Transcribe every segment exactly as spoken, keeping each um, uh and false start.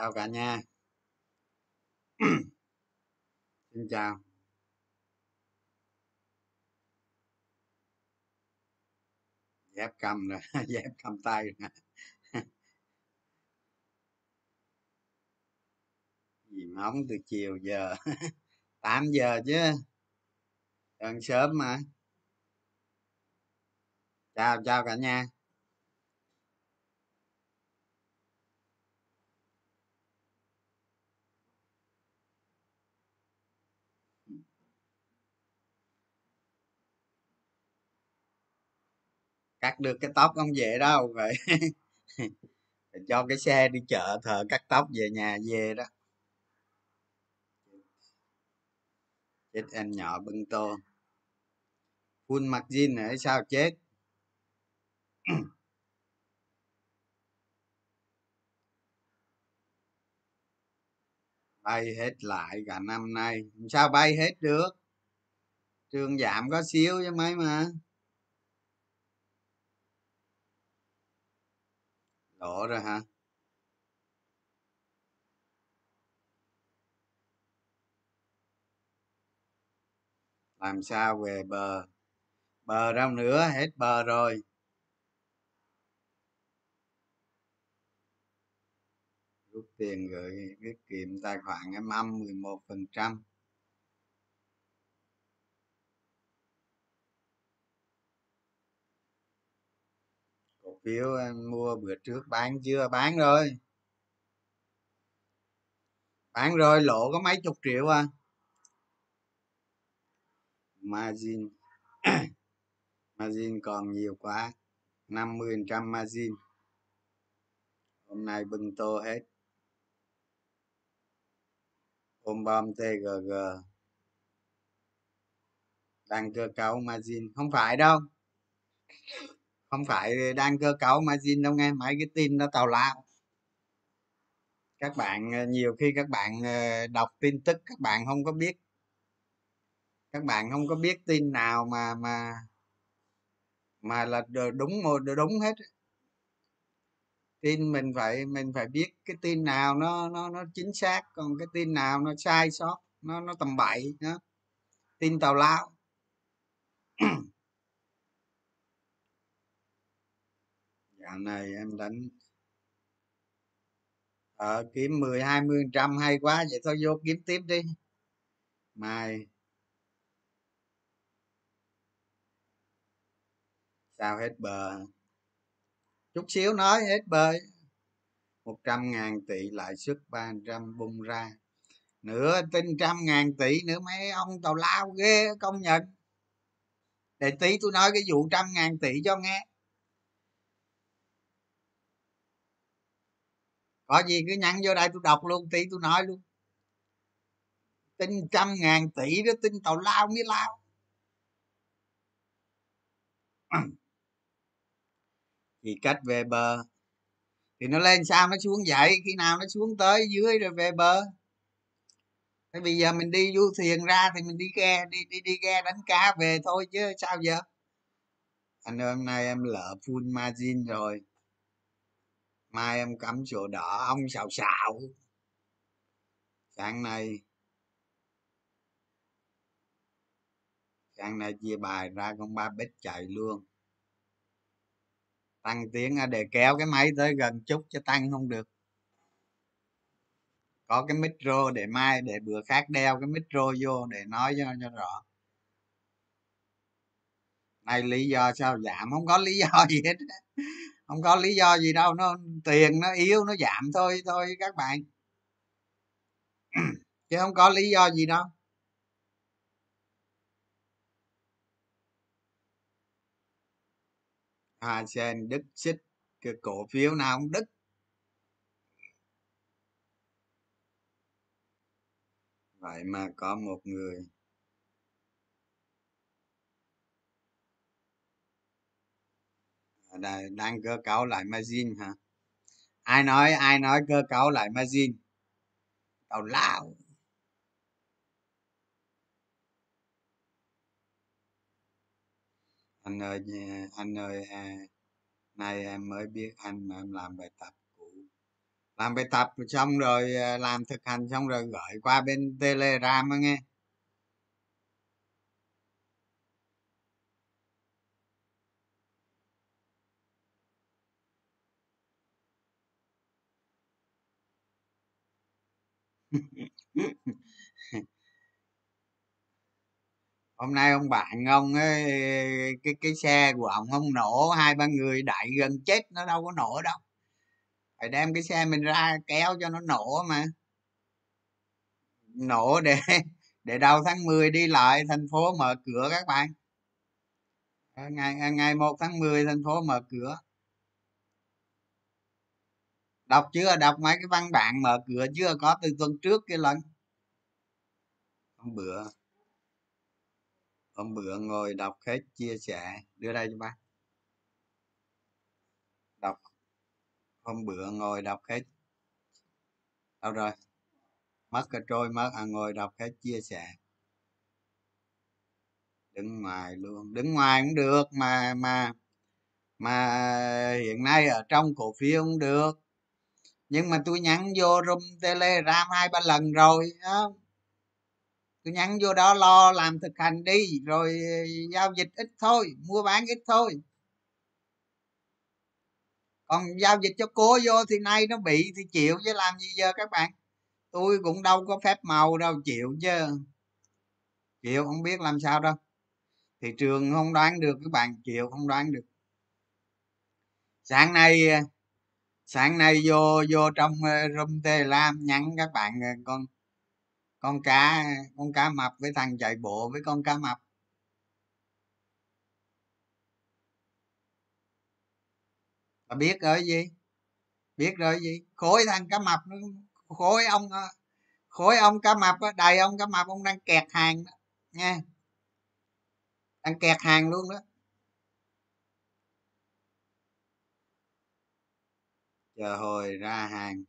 Chào cả nhà. Xin chào. Dép cầm rồi, dép cầm tay rồi. Gì mà hóng từ chiều giờ. tám giờ chứ. Gần sớm mà. Chào chào cả nhà. Cắt được cái tóc không dễ đâu vậy. Cho cái xe đi chợ thợ cắt tóc về nhà về đó. Chết em nhỏ bưng tô full mặc jean nữa sao chết. Bay hết lại cả năm nay sao bay hết được, trường giảm có xíu chứ mấy mà lỗ rồi hả. Làm sao về bờ, bờ đâu nữa, hết bờ rồi. Rút tiền gửi tiết kiệm tài khoản em âm mười một phần trăm. Cổ phiếu em mua bữa trước bán chưa? Bán rồi. Bán rồi, lỗ có mấy chục triệu à. Margin margin còn nhiều quá, năm mươi phần trăm margin. Hôm nay bưng tô hết. Ôm bom tê giê giê đang cơ cấu margin. Không phải đâu, không phải đang cơ cấu margin đâu nghe. Mấy cái tin nó tào lao. Các bạn nhiều khi các bạn đọc tin tức các bạn không có biết, các bạn không có biết tin nào mà mà mà là đúng đúng hết. Tin mình phải mình phải biết cái tin nào nó nó nó chính xác, còn cái tin nào nó sai sót, nó nó tầm bậy đó. Tin tào lao. Dạo này em đánh ở kiếm mười hai mươi phần trăm hay quá vậy, thôi vô kiếm tiếp đi. Mai sao hết bờ, chút xíu nói hết bờ. Một trăm ngàn tỷ lãi suất ba trăm bung ra nữa, tin trăm ngàn tỷ nữa. Mấy ông tào lao ghê, công nhận. Để tí tôi nói cái vụ trăm ngàn tỷ cho nghe. Có gì cứ nhắn vô đây tôi đọc luôn, tí tôi nói luôn. Tin trăm ngàn tỷ đó, tin tào lao mới lao. Thì cách về bờ thì nó lên sao nó xuống vậy, khi nào nó xuống tới dưới rồi về bờ. Thế bây giờ mình đi du thuyền ra thì mình đi ghe, đi đi đi ghe đánh cá về thôi chứ sao giờ. Anh ơi, hôm nay em lỡ full margin rồi, mai em cắm sổ đỏ ông xào xào. Sáng nay sáng nay chia bài ra con ba bít chạy luôn. Tăng tiếng để kéo cái máy tới gần chút cho tăng không được. Có cái micro để mai, để bữa khác đeo cái micro vô để nói cho, cho rõ. Này lý do sao giảm? Không có lý do gì hết. Không có lý do gì đâu, nó tiền nó yếu nó giảm thôi thôi các bạn. Chứ không có lý do gì đâu. Hà sen đứt xích, cái cổ phiếu nào cũng đứt. Vậy mà có một người đang cơ cấu lại margin hả? Ai nói ai nói cơ cấu lại margin? Tào lao. Anh ơi, anh ơi, à, nay em mới biết anh mà em làm bài tập cũ Làm bài tập xong rồi, làm thực hành xong rồi gửi qua bên Telegram nghe. Hôm nay ông bạn ông ấy, cái cái xe của ông không nổ, hai ba người đẩy gần chết, nó đâu có nổ đâu, phải đem cái xe mình ra kéo cho nó nổ, mà nổ để để đầu tháng mười đi lại thành phố mở cửa các bạn. Ngày ngày một tháng mười thành phố mở cửa. Đọc chưa? Đọc mấy cái văn bản mở cửa chưa? Có từ tuần trước kia lần. Hôm bữa Hôm bữa ngồi đọc hết chia sẻ. Đưa đây cho bác. Đọc. Hôm bữa ngồi đọc hết. Đâu rồi? Mất cái trôi mất. À, ngồi đọc hết chia sẻ. Đứng ngoài luôn. Đứng ngoài cũng được. Mà mà mà hiện nay ở trong cổ phiếu cũng được. Nhưng mà tôi nhắn vô room Telegram hai ba lần rồi đó. Tôi nhắn vô đó lo làm thực hành đi, rồi giao dịch ít thôi, mua bán ít thôi. Còn giao dịch cho cố vô thì nay nó bị thì chịu chứ làm gì giờ các bạn. Tôi cũng đâu có phép màu đâu, chịu chứ. Chịu không biết làm sao đâu. Thị trường không đoán được các bạn, chịu không đoán được. Sáng nay sáng nay vô vô trong room Telegram nhắn các bạn, con con cá con cá mập với thằng chạy bộ với con cá mập. Mà biết rồi gì biết rồi gì khối thằng cá mập, khối ông khối ông cá mập đầy ông cá mập, ông đang kẹt hàng đó nha, đang kẹt hàng luôn đó. Giờ hồi ra hàng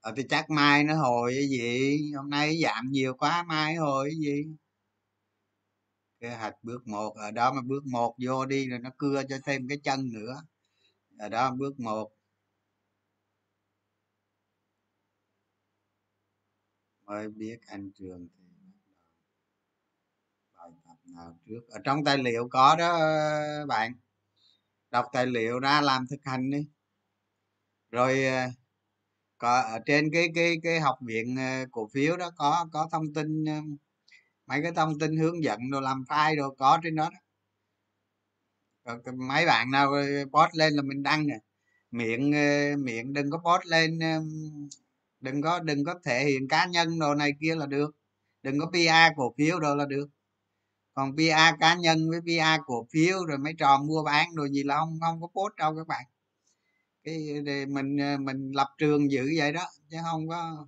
ờ thì chắc mai nó hồi cái gì, hôm nay giảm nhiều quá, mai hồi cái gì. Kế hoạch bước một ở đó, mà bước một vô đi rồi nó cưa cho thêm cái chân nữa ở đó. Bước một mới biết anh Trường thì bài tập nào trước ở trong tài liệu có đó bạn, đọc tài liệu ra làm thực hành đi. Rồi có ở trên cái cái cái học viện cổ phiếu đó có có thông tin, mấy cái thông tin hướng dẫn đồ, làm file đồ có trên đó, đó. Mấy bạn nào post lên là mình đăng nè. Miệng miệng đừng có post lên, đừng có đừng có thể hiện cá nhân đồ này kia là được. Đừng có pê e cổ phiếu đồ là được. Còn pê e cá nhân với pê e cổ phiếu rồi mấy trò mua bán đồ gì là không không có post đâu các bạn. Cái mình mình lập trường giữ vậy đó chứ không có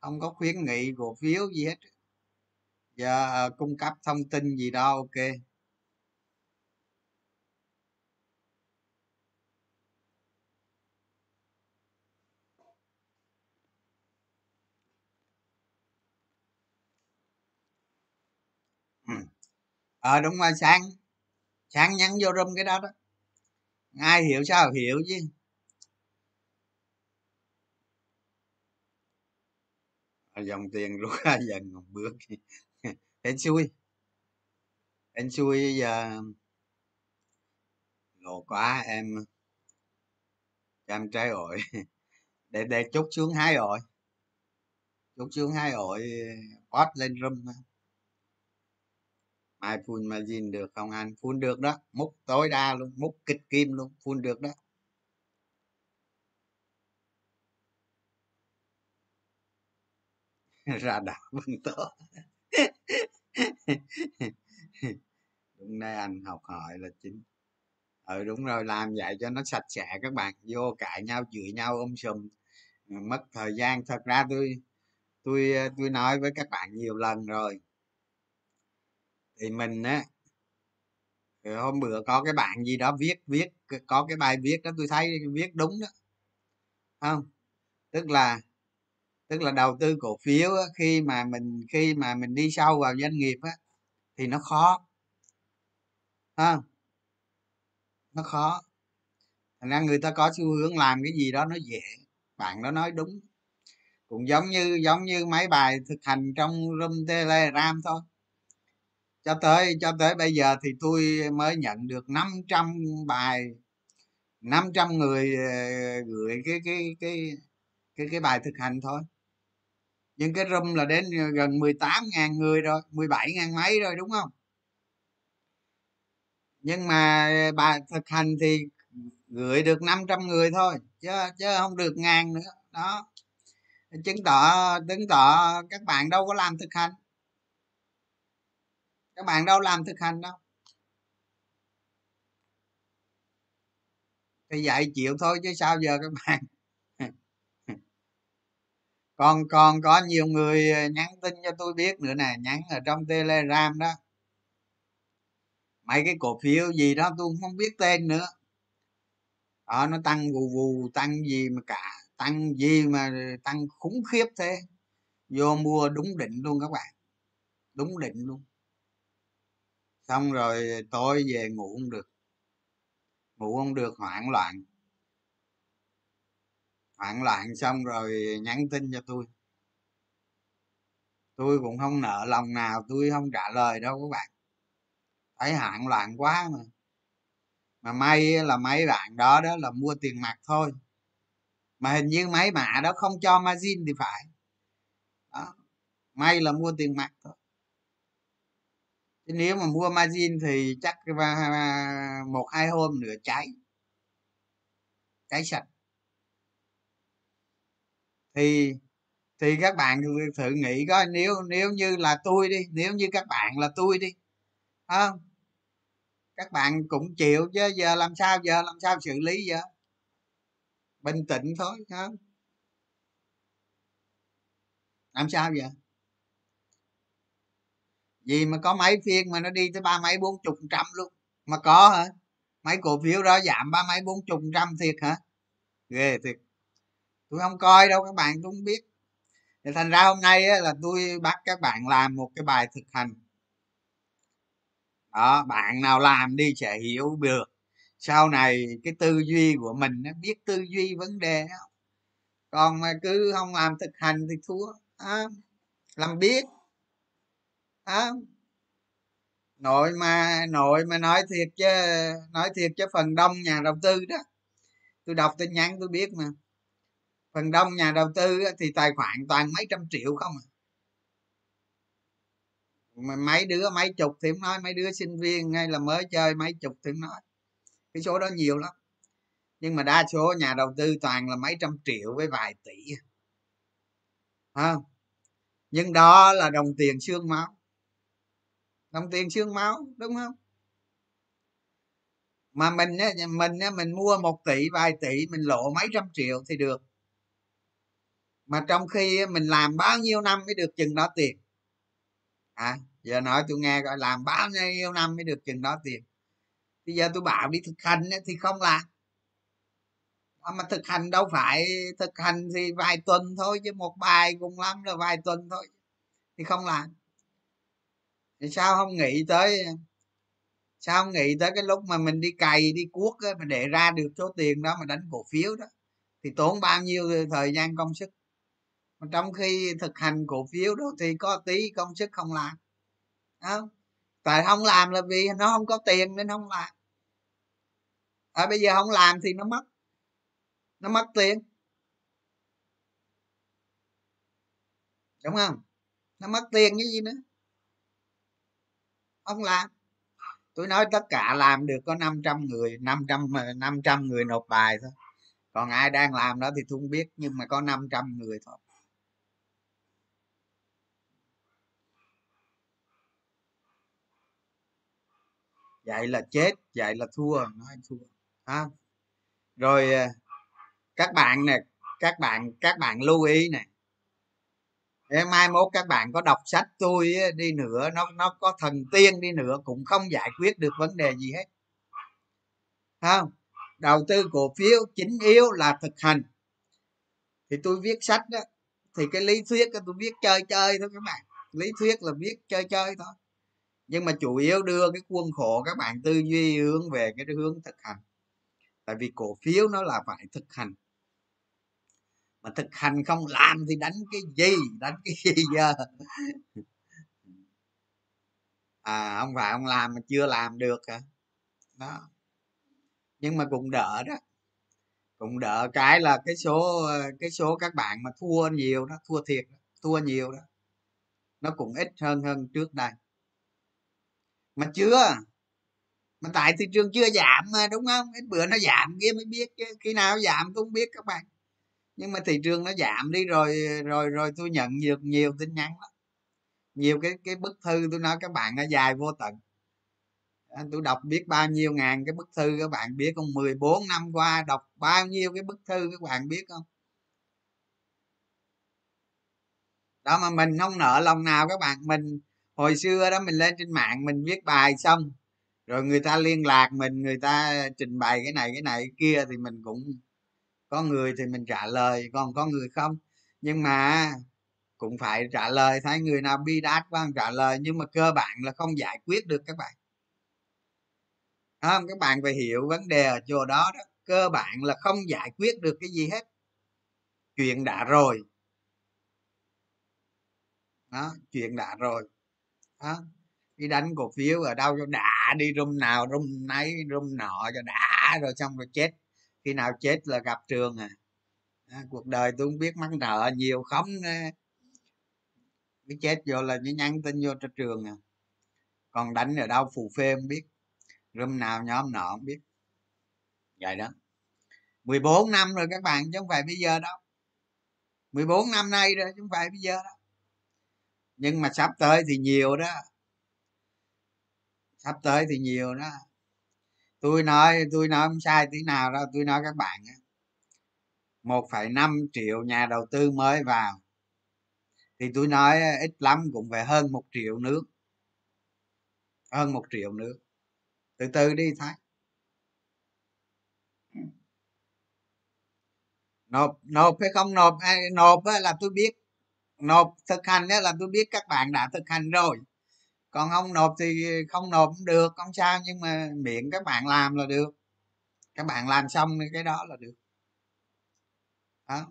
không có khuyến nghị cổ phiếu gì hết. Giờ cung cấp thông tin gì đó ok. Ờ à, đúng rồi, sáng sáng nhắn vô room cái đó đó. Ai hiểu sao hiểu chứ. Dòng tiền rút ra dần một bước. Hên xui hên xui giờ lộ quá em em trái ổi để để chút xuống hai ổi chút xuống hai ổi post lên room. Mai full margin được không anh? Full được đó, múc tối đa luôn, múc kịch kim luôn, full được đó. Ra đảo bằng tớ. Đúng đây, anh học hỏi là chính. Ừ đúng rồi, làm vậy cho nó sạch sẽ các bạn. Vô cãi nhau chửi nhau um sùm mất thời gian. Thật ra tôi tôi tôi nói với các bạn nhiều lần rồi thì mình á, hôm bữa có cái bạn gì đó viết viết có cái bài viết đó tôi thấy viết đúng đó không, tức là tức là đầu tư cổ phiếu á, khi mà mình khi mà mình đi sâu vào doanh nghiệp á thì nó khó ha, nó khó. Thành ra người ta có xu hướng làm cái gì đó nó dễ, bạn đó nói đúng. Cũng giống như giống như mấy bài thực hành trong room Telegram thôi. Cho tới cho tới bây giờ thì tôi mới nhận được năm trăm bài, năm trăm người gửi cái cái cái cái cái bài thực hành thôi. Nhưng cái room là đến gần mười tám nghìn người rồi, mười bảy nghìn mấy rồi đúng không? Nhưng mà bài thực hành thì gửi được năm trăm người thôi, chứ chứ không được ngàn nữa. Đó. Chứng tỏ chứng tỏ các bạn đâu có làm thực hành. Các bạn đâu làm thực hành đâu. Thì dạy chịu thôi chứ sao giờ các bạn. Còn còn có nhiều người nhắn tin cho tôi biết nữa nè, nhắn ở trong Telegram đó. Mấy cái cổ phiếu gì đó tôi không biết tên nữa. Đó, nó tăng vù vù, tăng gì mà cả, tăng gì mà tăng khủng khiếp thế. Vô mua đúng định luôn các bạn. Đúng định luôn. Xong rồi tối về ngủ không được. Ngủ không được hoảng loạn. Hoảng loạn xong rồi nhắn tin cho tôi. Tôi cũng không nợ lòng nào, tôi không trả lời đâu các bạn. Thấy hoảng loạn quá mà. Mà may là mấy bạn đó đó là mua tiền mặt thôi. Mà hình như mấy mã đó không cho margin thì phải. Đó. May là mua tiền mặt thôi. Chứ nếu mà mua margin thì chắc một hai hôm nữa cháy. Cháy sạch. Thì thì các bạn thử nghĩ coi, nếu nếu như là tôi đi, nếu như các bạn là tôi đi. À, các bạn cũng chịu chứ giờ làm sao giờ làm sao xử lý giờ? Bình tĩnh thôi không? Làm sao vậy? Vì mà có mấy phiên mà nó đi tới ba mấy bốn chục trăm luôn. Mà có hả? Mấy cổ phiếu đó giảm ba mấy bốn chục trăm thiệt hả? Ghê thiệt. Tôi không coi đâu các bạn, tôi không biết. Thì thành ra hôm nay á, là tôi bắt các bạn làm một cái bài thực hành. Đó, bạn nào làm đi sẽ hiểu được. Sau này cái tư duy của mình nó biết tư duy vấn đề đó. Còn mà cứ không làm thực hành thì thua à, làm biết à. Nội mà nội mà nói thiệt chứ nói thiệt chứ phần đông nhà đầu tư đó, tôi đọc tin nhắn tôi biết mà, phần đông nhà đầu tư thì tài khoản toàn mấy trăm triệu không à. Mà mấy đứa mấy chục thì không nói, mấy đứa sinh viên hay là mới chơi mấy chục thì không nói, cái số đó nhiều lắm. Nhưng mà đa số nhà đầu tư toàn là mấy trăm triệu với vài tỷ à. Nhưng đó là đồng tiền xương máu, đồng tiền xương máu đúng không? Mà mình á, mình á, mình mua một tỷ vài tỷ mình lộ mấy trăm triệu thì được, mà trong khi mình làm bao nhiêu năm mới được chừng đó tiền à. Giờ nói tôi nghe coi, làm bao nhiêu năm mới được chừng đó tiền. Bây giờ tôi bảo đi thực hành thì không làm. Mà thực hành đâu phải, thực hành thì vài tuần thôi, chứ một bài cùng lắm là vài tuần thôi, thì không làm. Thì sao không nghĩ tới, sao không nghĩ tới cái lúc mà mình đi cày đi cuốc ấy, mà để ra được số tiền đó mà đánh cổ phiếu đó thì tốn bao nhiêu thời gian công sức. Mà trong khi thực hành cổ phiếu đó thì có tí công sức không làm đó. Tại không làm là vì nó không có tiền nên không làm. À, bây giờ không làm thì nó mất, nó mất tiền đúng không? Nó mất tiền cái gì nữa, không làm. Tôi nói tất cả làm được có năm trăm người, năm trăm năm trăm người nộp bài thôi, còn ai đang làm đó thì tôi không biết, nhưng mà có năm trăm người thôi. Vậy là chết, vậy là thua, nói thua à. Rồi các bạn nè, các bạn các bạn lưu ý nè, mai mốt các bạn có đọc sách tôi đi nữa, nó nó có thần tiên đi nữa cũng không giải quyết được vấn đề gì hết không. Đầu tư cổ phiếu chính yếu là thực hành. Thì tôi viết sách đó, thì cái lý thuyết tôi viết chơi chơi thôi các bạn, lý thuyết là viết chơi chơi thôi, nhưng mà chủ yếu đưa cái khuôn khổ các bạn tư duy hướng về cái hướng thực hành. Tại vì cổ phiếu nó là phải thực hành. mà thực hành không làm thì đánh cái gì, đánh cái gì giờ. À, không phải ông làm mà chưa làm được hả? Đó, nhưng mà cũng đỡ đó, cũng đỡ cái là cái số cái số các bạn mà thua nhiều đó, thua thiệt đó, thua nhiều đó, nó cũng ít hơn hơn trước đây. Mà chưa, mà tại thị trường chưa giảm mà, đúng không? Ít bữa nó giảm kia mới biết chứ, khi nào giảm cũng không biết các bạn. Nhưng mà thị trường nó giảm đi rồi rồi rồi tôi nhận được nhiều tin nhắn lắm, nhiều cái cái bức thư, tôi nói các bạn nó dài vô tận. Tôi đọc biết bao nhiêu ngàn cái bức thư các bạn biết không? mười bốn năm qua đọc bao nhiêu cái bức thư các bạn biết không? Đó, mà mình không nợ lòng nào các bạn. Mình hồi xưa đó, mình lên trên mạng mình viết bài xong rồi người ta liên lạc mình, người ta trình bày cái này cái này cái kia, thì mình cũng có người thì mình trả lời, còn có người không, nhưng mà cũng phải trả lời. Thấy người nào bi đát quá không trả lời, nhưng mà cơ bản là không giải quyết được các bạn. Không, các bạn phải hiểu vấn đề ở chỗ đó, đó cơ bản là không giải quyết được cái gì hết, chuyện đã rồi đó, chuyện đã rồi đó. Đi đánh cổ phiếu ở đâu cho đã, đi rung nào rung nấy rung nọ cho đã, rồi xong rồi chết, khi nào chết là gặp trường. À, à cuộc đời tôi không biết mắc nợ nhiều không, cái chết vô là nhắn tin vô cho trường. À, còn đánh ở đâu phù phê không biết, rung nào nhóm nọ không biết. Vậy đó, mười bốn năm rồi các bạn, chứ không phải bây giờ đâu, mười bốn năm nay rồi chứ không phải bây giờ đâu. Nhưng mà sắp tới thì nhiều đó, sắp tới thì nhiều đó. Tôi nói tôi nói không sai tí nào đâu. Tôi nói các bạn á, một phẩy năm triệu nhà đầu tư mới vào, thì tôi nói ít lắm cũng phải hơn một triệu nước, hơn một triệu nước. Từ từ đi Thái, nộp nộp hay không nộp, nộp là tôi biết, nộp thực hành là tôi biết các bạn đã thực hành rồi. Còn không nộp thì không nộp cũng được, không sao, nhưng mà miệng các bạn làm là được, các bạn làm xong cái đó là được đó.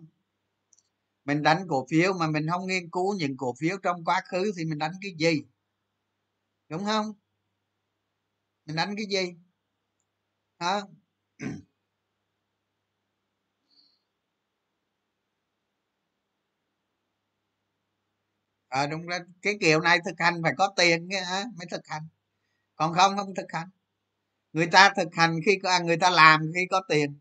Mình đánh cổ phiếu mà mình không nghiên cứu những cổ phiếu trong quá khứ thì mình đánh cái gì, đúng không? Mình đánh cái gì đó. À, đúng rồi, cái kiểu này thực hành phải có tiền á mới thực hành, còn không không thực hành. Người ta thực hành khi có, người ta làm khi có tiền,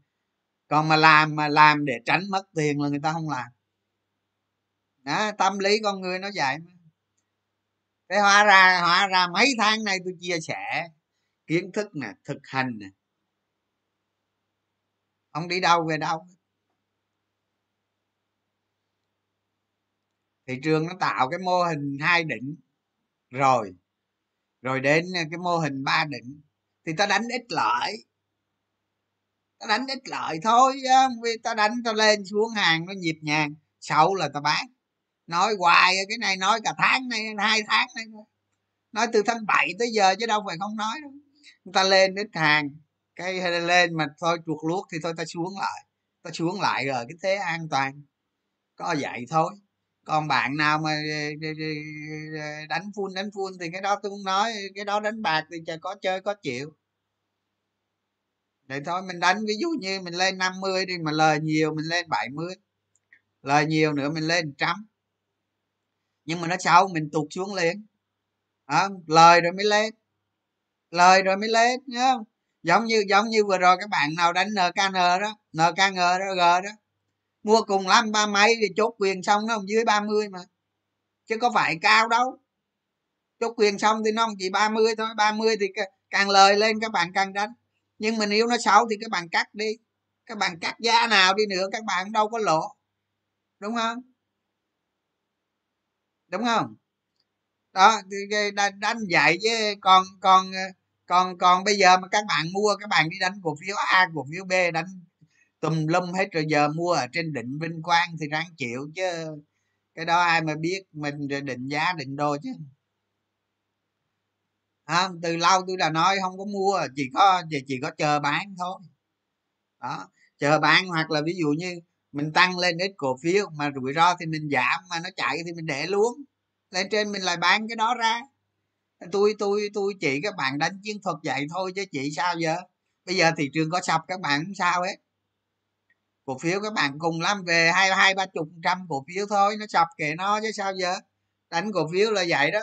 còn mà làm mà làm để tránh mất tiền là người ta không làm đó. Tâm lý con người nó vậy mà. Thế hóa ra hóa ra mấy tháng nay tôi chia sẻ kiến thức nè, thực hành nè, không đi đâu về đâu. Thị trường nó tạo cái mô hình hai đỉnh rồi, rồi đến cái mô hình ba đỉnh, thì ta đánh ít lợi, ta đánh ít lợi thôi. Vì ta đánh ta lên xuống hàng nó nhịp nhàng, sau là ta bán. Nói hoài cái này, nói cả tháng nay, hai tháng nay, nói từ tháng bảy tới giờ chứ đâu phải không nói đâu. Ta lên ít hàng, cái lên mà thôi chuột luốc thì thôi ta xuống lại, ta xuống lại rồi cái thế an toàn, có vậy thôi. Còn bạn nào mà đánh full đánh full thì cái đó tôi không nói, cái đó đánh bạc thì trời có chơi có chịu. Để thôi mình đánh, ví dụ như mình lên năm mươi đi, mà lời nhiều mình lên bảy mươi, lời nhiều nữa mình lên một trăm, nhưng mà nó sau mình tụt xuống liền à, lời rồi mới lên, lời rồi mới lên, đúng không? Giống như giống như vừa rồi các bạn nào đánh en ca en đó, en ca en đó, đó mua cùng lắm ba mấy thì chốt quyền xong nó dưới ba mươi mà, chứ có phải cao đâu. Chốt quyền xong thì nó chỉ ba mươi thôi, ba mươi thì càng lời lên các bạn càng đánh. Nhưng mà nếu nó xấu thì các bạn cắt đi, các bạn cắt giá nào đi nữa các bạn đâu có lỗ, đúng không? Đúng không? Đó, đánh vậy chứ còn còn còn còn bây giờ mà các bạn mua, các bạn đi đánh cổ phiếu A cổ phiếu B, đánh tùm lum hết rồi giờ mua ở trên đỉnh Vinh Quang thì ráng chịu chứ, cái đó ai mà biết. Mình định giá định đồ chứ à, từ lâu tôi đã nói không có mua, chỉ có chỉ có chờ bán thôi đó, chờ bán. Hoặc là ví dụ như mình tăng lên ít cổ phiếu mà rủi ro thì mình giảm, mà nó chạy thì mình để luôn, lên trên mình lại bán cái đó ra. Tôi tôi tôi chỉ các bạn đánh chiến thuật vậy thôi chứ chị sao giờ. Bây giờ thị trường có sập các bạn không sao hết, cổ phiếu các bạn cùng lắm về hai hai ba chục trăm cổ phiếu thôi, nó sập kệ nó chứ sao giờ. Đánh cổ phiếu là vậy đó.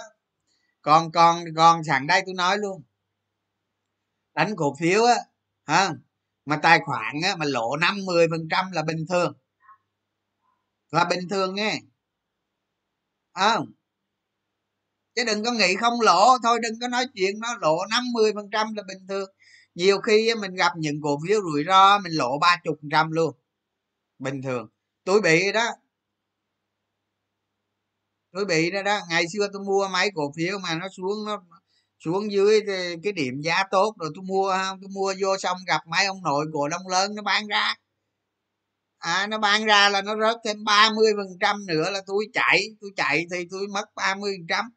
Còn còn còn sẵn đây tôi nói luôn, đánh cổ phiếu á hả, mà tài khoản á mà lỗ năm mươi phần trăm là bình thường, là bình thường nghe không, chứ đừng có nghĩ không lỗ thôi, đừng có nói chuyện nó lỗ năm mươi phần trăm là bình thường. Nhiều khi mình gặp những cổ phiếu rủi ro mình lỗ ba chục phần trăm luôn, bình thường. Tôi bị đó, tôi bị đó đó. Ngày xưa tôi mua mấy cổ phiếu mà nó xuống nó xuống dưới cái điểm giá tốt rồi tôi mua, tôi mua vô xong gặp mấy ông nội cổ đông lớn nó bán ra, à, nó bán ra là nó rớt thêm ba mươi phần trăm nữa là tôi chạy, tôi chạy thì tôi mất ba mươi phần trăm,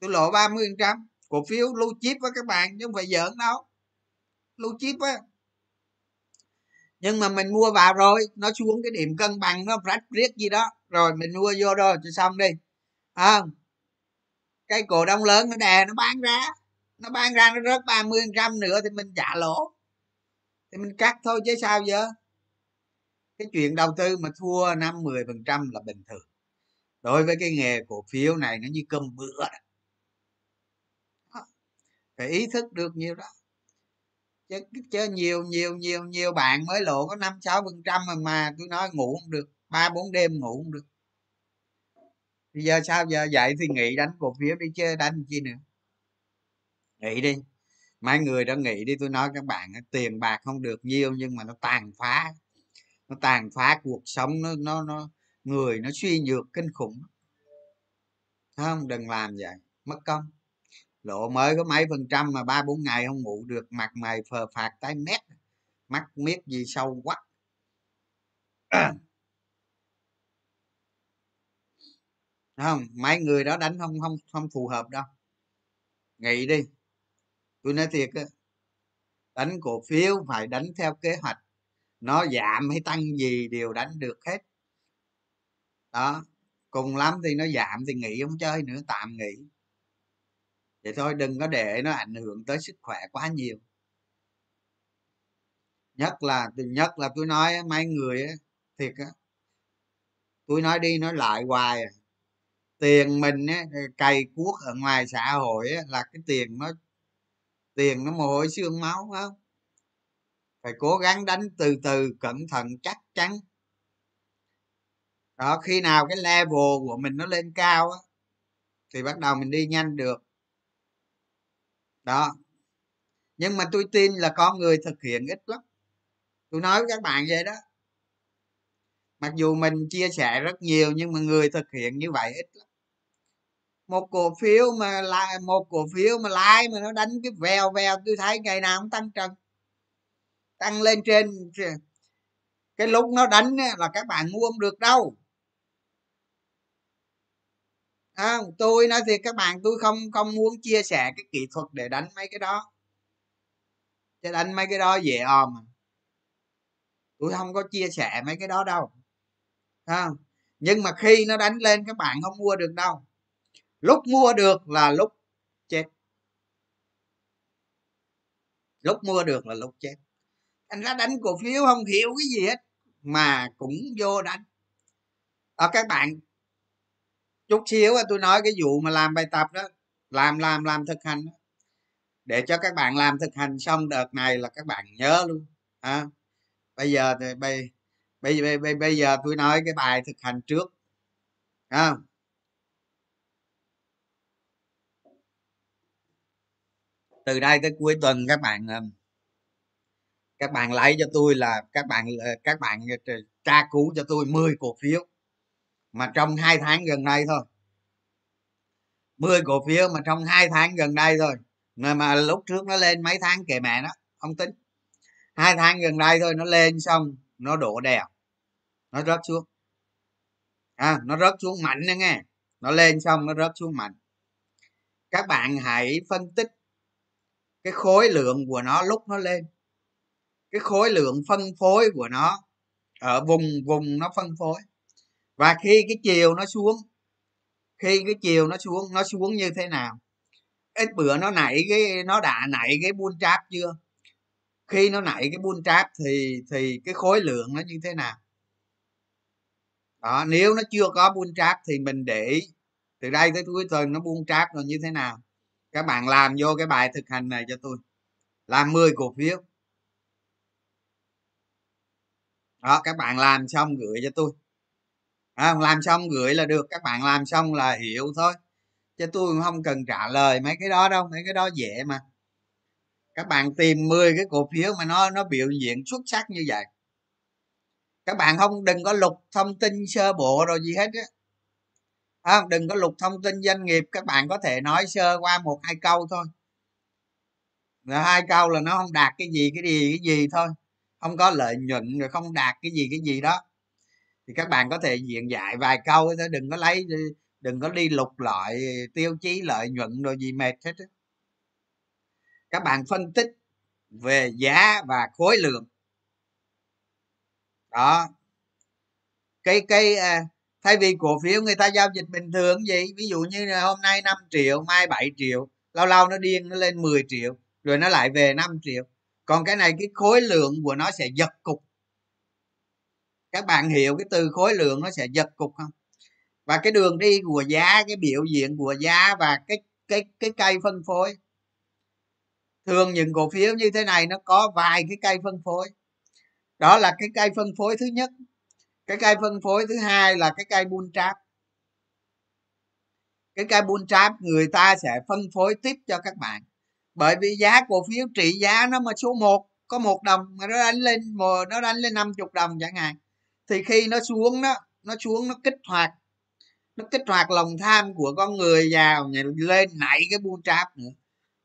tôi lộ ba mươi phần trăm. Cổ phiếu blue chip á các bạn, chứ không phải giỡn đâu, blue chip á. Nhưng mà mình mua vào rồi nó xuống cái điểm cân bằng, nó rách riết gì đó rồi mình mua vô rồi cho xong đi à, cái cổ đông lớn nó đè nó bán ra, nó bán ra nó rớt ba mươi phần trăm nữa thì mình trả lỗ thì mình cắt thôi chứ sao giờ. Cái chuyện đầu tư mà thua năm mười phần trăm là bình thường, đối với cái nghề cổ phiếu này nó như cơm bữa đó. Phải ý thức được nhiều đó chứ, chứ nhiều nhiều nhiều nhiều bạn mới lộ có năm sáu phần trăm mà mà tôi nói ngủ không được, ba bốn đêm ngủ không được. Bây giờ sao giờ dậy thì nghĩ đánh cổ phiếu đi chứ đánh chi nữa, nghĩ đi. Mấy người đã nghĩ đi, tôi nói các bạn tiền bạc không được nhiều nhưng mà nó tàn phá, nó tàn phá cuộc sống, nó nó nó người nó suy nhược kinh khủng. Không, đừng làm vậy, mất công. Lộ mới có mấy phần trăm mà ba bốn ngày không ngủ được, mặt mày phờ phạt tái mét, mắt miết gì sâu quá. Không, mấy người đó đánh không không không phù hợp đâu, nghĩ đi. Tôi nói thiệt á, đánh cổ phiếu phải đánh theo kế hoạch, nó giảm hay tăng gì đều đánh được hết đó. Cùng lắm thì nó giảm thì nghỉ, không chơi nữa tạm nghỉ vậy thôi, đừng có để nó ảnh hưởng tới sức khỏe quá nhiều. Nhất là nhất là tôi nói mấy người á, thiệt á, tôi nói đi nói lại hoài à, tiền mình á cày cuốc ở ngoài xã hội á, là cái tiền nó tiền nó mồ hôi xương máu, phải không? Phải cố gắng đánh từ từ, cẩn thận chắc chắn đó. Khi nào cái level của mình nó lên cao á thì bắt đầu mình đi nhanh được đó. Nhưng mà tôi tin là con người thực hiện ít lắm, tôi nói với các bạn vậy đó. Mặc dù mình chia sẻ rất nhiều nhưng mà người thực hiện như vậy ít lắm. Một cổ phiếu mà lại một cổ phiếu mà lái mà nó đánh cái vèo vèo, tôi thấy ngày nào cũng tăng trần, tăng lên trên. Cái lúc nó đánh là các bạn mua không được đâu. À, tôi nói thiệt các bạn, tôi không không muốn chia sẻ cái kỹ thuật để đánh mấy cái đó, chứ đánh mấy cái đó dễ òm. Tôi không có chia sẻ mấy cái đó đâu à, nhưng mà khi nó đánh lên các bạn không mua được đâu, lúc mua được là lúc chết, lúc mua được là lúc chết. Anh ra đánh cổ phiếu không hiểu cái gì hết mà cũng vô đánh đó các bạn. Chút xíu tôi nói cái vụ mà làm bài tập đó, làm làm làm thực hành đó. Để cho các bạn làm thực hành xong đợt này là các bạn nhớ luôn à, bây giờ thì bây, bây, bây, bây, bây giờ tôi nói cái bài thực hành trước à. Từ đây tới cuối tuần các bạn các bạn lấy cho tôi là các bạn các bạn tra cứu cho tôi mười cổ phiếu mà trong hai tháng gần đây thôi, mười cổ phiếu mà trong hai tháng gần đây thôi, người mà lúc trước nó lên mấy tháng kệ mẹ nó không tính, hai tháng gần đây thôi nó lên xong nó đổ đèo, nó rớt xuống à, nó rớt xuống mạnh nữa nghe, nó lên xong nó rớt xuống mạnh. Các bạn hãy phân tích cái khối lượng của nó lúc nó lên, cái khối lượng phân phối của nó ở vùng vùng nó phân phối. Và khi cái chiều nó xuống, khi cái chiều nó xuống, nó xuống như thế nào, ít bữa nó nảy cái nó đã nảy cái bull trap chưa, khi nó nảy cái bull trap thì thì cái khối lượng nó như thế nào đó. Nếu nó chưa có bull trap thì mình để từ đây tới cuối tuần nó bull trap rồi như thế nào, các bạn làm vô cái bài thực hành này cho tôi, làm mười cổ phiếu đó, các bạn làm xong gửi cho tôi. À, làm xong gửi là được, các bạn làm xong là hiểu thôi, chứ tôi không cần trả lời mấy cái đó đâu, mấy cái đó dễ mà. Các bạn tìm mười cái cổ phiếu mà nó nó biểu diễn xuất sắc như vậy, các bạn không đừng có lục thông tin sơ bộ rồi gì hết á, à, đừng có lục thông tin doanh nghiệp, các bạn có thể nói sơ qua một hai câu thôi, là hai câu là nó không đạt cái gì cái gì cái gì thôi, không có lợi nhuận rồi không đạt cái gì cái gì đó, thì các bạn có thể diễn giải vài câu thôi, đừng có lấy đừng có đi lục loại tiêu chí lợi nhuận rồi gì mệt hết. Các bạn phân tích về giá và khối lượng đó. Cái cái thay vì cổ phiếu người ta giao dịch bình thường gì, ví dụ như hôm nay năm triệu, mai bảy triệu, lâu lâu nó điên nó lên mười triệu rồi nó lại về năm triệu. Còn cái này cái khối lượng của nó sẽ giật cục. Các bạn hiểu cái từ khối lượng nó sẽ giật cục không? Và cái đường đi của giá, cái biểu diễn của giá và cái cái cái cây phân phối. Thường những cổ phiếu như thế này nó có vài cái cây phân phối. Đó là cái cây phân phối thứ nhất. Cái cây phân phối thứ hai là cái cây bull trap. Cái cây bull trap người ta sẽ phân phối tiếp cho các bạn. Bởi vì giá cổ phiếu trị giá nó mà số một có một đồng mà nó đánh lên nó đánh lên năm mươi đồng chẳng hạn, thì khi nó xuống đó, nó xuống nó kích hoạt nó kích hoạt lòng tham của con người giàu lên, nảy cái bull trap nữa,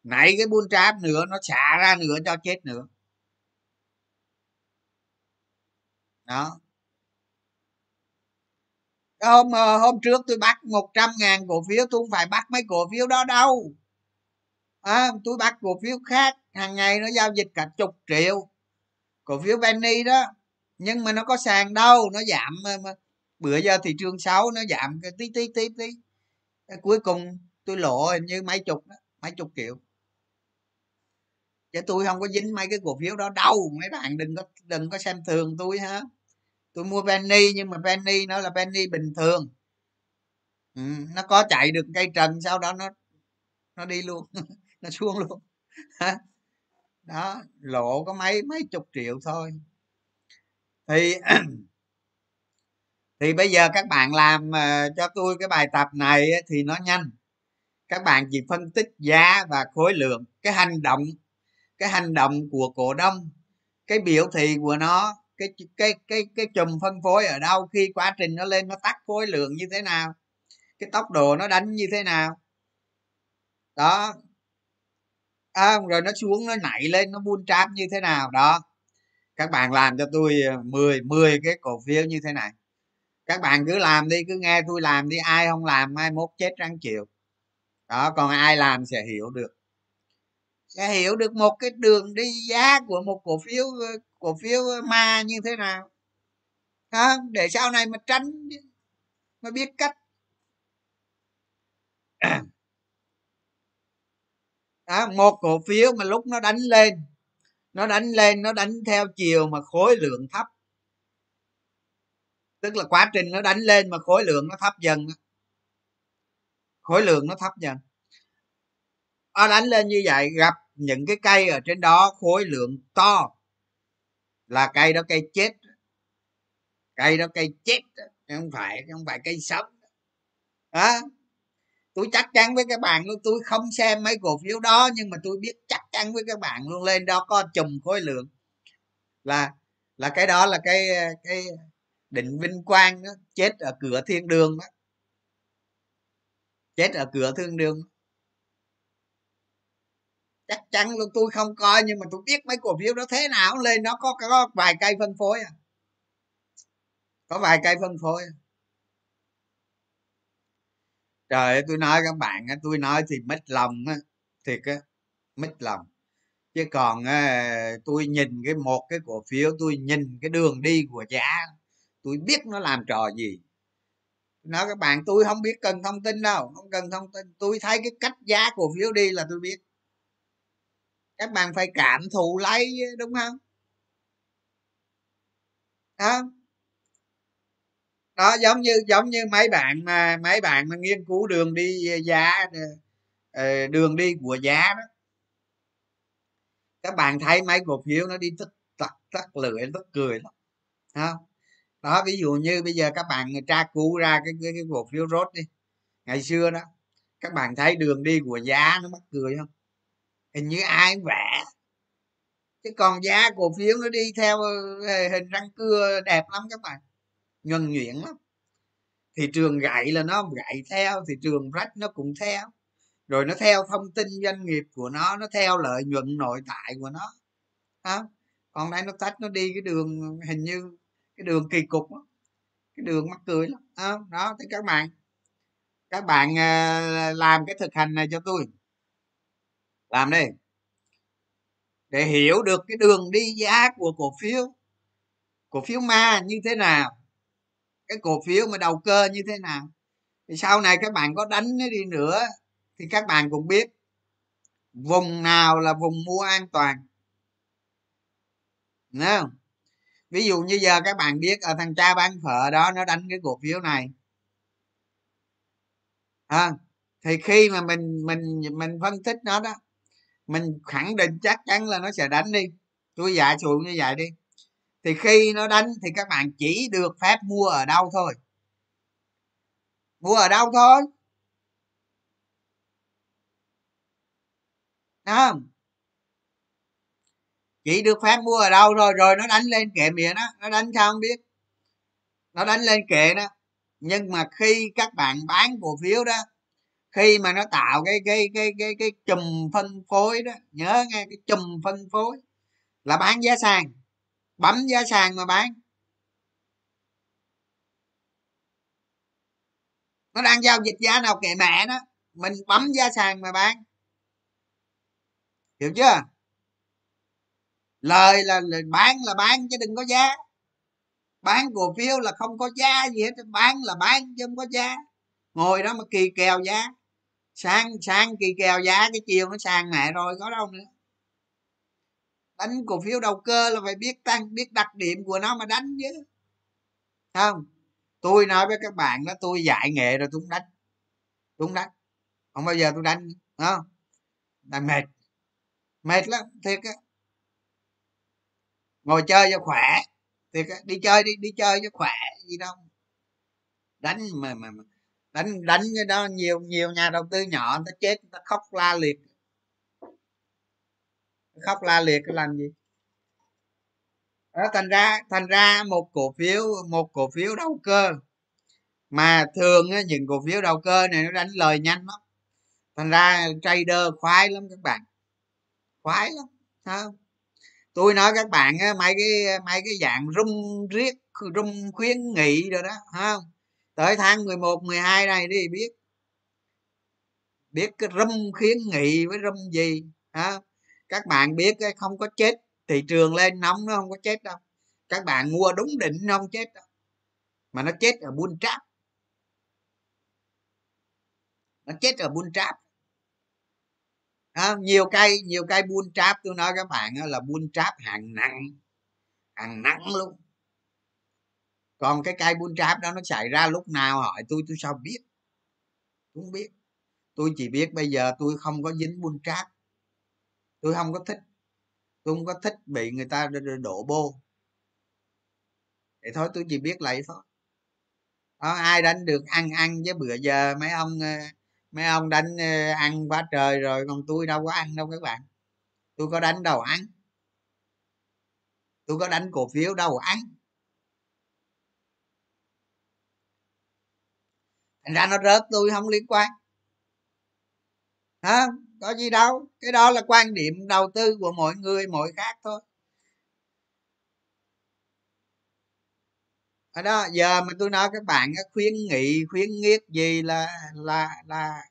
nảy cái bull trap nữa, nó xả ra nữa cho chết nữa đó. Hôm hôm trước tôi bắt một trăm ngàn cổ phiếu, tôi không phải bắt mấy cổ phiếu đó đâu. À, tôi bắt cổ phiếu khác, hàng ngày nó giao dịch cả chục triệu cổ phiếu penny đó, nhưng mà nó có sàn đâu, nó giảm mà. Bữa giờ thị trường xấu nó giảm cái tí tí tí tí cuối cùng tôi lộ hình như mấy chục đó, mấy chục triệu, chứ tôi không có dính mấy cái cổ phiếu đó đâu. Mấy bạn đừng có đừng có xem thường tôi ha. Tôi mua penny nhưng mà penny nó là penny bình thường, ừ, nó có chạy được cây trần, sau đó nó nó đi luôn nó xuống luôn đó, lộ có mấy mấy chục triệu thôi. Thì thì bây giờ các bạn làm cho tôi cái bài tập này thì nó nhanh, các bạn chỉ phân tích giá và khối lượng, cái hành động cái hành động của cổ đông, cái biểu thị của nó, cái cái cái cái chùm phân phối ở đâu, khi quá trình nó lên nó tắt khối lượng như thế nào, cái tốc độ nó đánh như thế nào đó, à, rồi nó xuống nó nảy lên nó bull trap như thế nào đó. Các bạn làm cho tôi mười mười cái cổ phiếu như thế này, các bạn cứ làm đi, cứ nghe tôi làm đi, ai không làm mai mốt chết răng chịu đó. Còn ai làm sẽ hiểu được sẽ hiểu được một cái đường đi giá của một cổ phiếu cổ phiếu ma như thế nào đó, để sau này mà tránh mà biết cách. Đó, một cổ phiếu mà lúc nó đánh lên nó đánh lên nó đánh theo chiều mà khối lượng thấp, tức là quá trình nó đánh lên mà khối lượng nó thấp dần khối lượng nó thấp dần nó đánh lên như vậy, gặp những cái cây ở trên đó khối lượng to là cây đó cây chết cây đó cây chết không phải không phải cây sống đó. Tôi chắc chắn với các bạn luôn, tôi không xem mấy cổ phiếu đó, nhưng mà tôi biết chắc chắn với các bạn luôn, lên đó có chùm khối lượng là là cái đó là cái cái Định Vinh Quang đó, chết ở cửa thiên đường đó, chết ở cửa thiên đường chắc chắn luôn. Tôi không coi nhưng mà tôi biết mấy cổ phiếu đó thế nào lên nó có có vài cây phân phối à. có vài cây phân phối à. Trời ơi, tôi nói các bạn, tôi nói thì mất lòng á, thiệt á, mất lòng. Chứ còn à, tôi nhìn cái một cái cổ phiếu, tôi nhìn cái đường đi của giá, tôi biết nó làm trò gì. Nói các bạn, tôi không biết cần thông tin đâu, không cần thông tin. Tôi thấy cái cách giá cổ phiếu đi là tôi biết. Các bạn phải cảm thụ lấy, đúng không? Đó. Đó, giống như giống như mấy bạn mà mấy bạn mà nghiên cứu đường đi giá, đường đi của giá đó. Các bạn thấy mấy cổ phiếu nó đi tức tặc tắc lưỡi, tức cười lắm. Không? Đó, ví dụ như bây giờ các bạn tra cứu ra cái cái, cái cổ phiếu rốt đi. Ngày xưa đó, các bạn thấy đường đi của giá nó mắc cười không? Hình như ai cũng vẽ. Chứ còn giá cổ phiếu nó đi theo hình răng cưa đẹp lắm các bạn. Nhuần nhuyễn lắm. Thị trường gậy là nó gậy theo, thị trường rách nó cũng theo. Rồi nó theo thông tin doanh nghiệp của nó, nó theo lợi nhuận nội tại của nó. Đó. Còn đây nó tách nó đi cái đường hình như cái đường kỳ cục đó. Cái đường mắc cười lắm. Đó, đó. Thì các bạn các bạn làm cái thực hành này cho tôi. Làm đi. Để hiểu được cái đường đi giá của cổ phiếu. Cổ phiếu ma như thế nào. Cái cổ phiếu mà đầu cơ như thế nào. Thì sau này các bạn có đánh nó đi nữa thì các bạn cũng biết vùng nào là vùng mua an toàn. Đúng không? Ví dụ như giờ các bạn biết ở thằng cha bán phở đó nó đánh cái cổ phiếu này. À, thì khi mà mình mình mình phân tích nó đó, mình khẳng định chắc chắn là nó sẽ đánh đi. Tôi giả sử như vậy đi. Thì khi nó đánh thì các bạn chỉ được phép mua ở đâu thôi. Mua ở đâu thôi. À, chỉ được phép mua ở đâu rồi rồi nó đánh lên kệ mìa nó nó đánh sao không biết, nó đánh lên kệ đó. Nhưng mà khi các bạn bán cổ phiếu đó, khi mà nó tạo cái cái cái cái cái chùm phân phối đó, nhớ nghe, cái chùm phân phối là bán giá sàn, bấm giá sàn mà bán. Nó đang giao dịch giá nào kệ mẹ đó, mình bấm giá sàn mà bán. Hiểu chưa? Lời là, là bán là bán chứ đừng có giá. Bán cổ phiếu là không có giá gì hết, bán là bán chứ không có giá. Ngồi đó mà kỳ kèo giá, sang sang kỳ kèo giá, cái chiều nó sang mẹ rồi có đâu nữa. Đánh cổ phiếu đầu cơ là phải biết tăng, biết đặc điểm của nó mà đánh chứ. Không, tôi nói với các bạn đó, tôi dạy nghệ rồi tôi cũng đánh, tôi cũng đánh, không bao giờ tôi đánh, không, đánh mệt. Mệt lắm, thiệt á. Ngồi chơi cho khỏe. Thiệt á, đi chơi đi, đi chơi cho khỏe gì đâu. Đánh mà mà, mà. đánh đánh cái đó nhiều nhiều nhà đầu tư nhỏ người ta chết, người ta khóc la liệt. Khóc la liệt cái làm gì? Đó, thành ra thành ra một cổ phiếu một cổ phiếu đầu cơ mà thường á, những cổ phiếu đầu cơ này nó đánh lời nhanh lắm. Thành ra trader khoái lắm các bạn. Khoái lắm, không? Tôi nói các bạn á, mấy cái mấy cái dạng rung riết, rung khuyến nghị rồi đó, không? Tới tháng mười một, mười hai này đi biết. Biết cái rung khuyến nghị với rung gì, ha? Các bạn biết cái không có chết, thị trường lên nóng nó không có chết đâu. Các bạn mua đúng định nó không chết đâu. Mà nó chết ở bull trap. Nó chết ở bull trap. À, nhiều cây nhiều cây bull trap, tôi nói các bạn là bull trap hàng nặng hàng nặng luôn. Còn cái cây bull trap đó nó xảy ra lúc nào hỏi tôi tôi sao biết, tôi không biết. Tôi chỉ biết bây giờ tôi không có dính bull trap, tôi không có thích, tôi không có thích bị người ta đổ bô. Để thôi tôi chỉ biết lấy thôi. Đó, ai đánh được ăn ăn với bữa giờ mấy ông mấy ông đánh ăn quá trời rồi, còn tôi đâu có ăn đâu các bạn. Tôi có đánh đâu ăn, tôi có đánh cổ phiếu đâu ăn. Thành ra nó rớt tôi không liên quan, hả? Có gì đâu, cái đó là quan điểm đầu tư của mỗi người mỗi khác thôi. Ở đó giờ mà tôi nói các bạn khuyến nghị khuyến nghiết gì là là là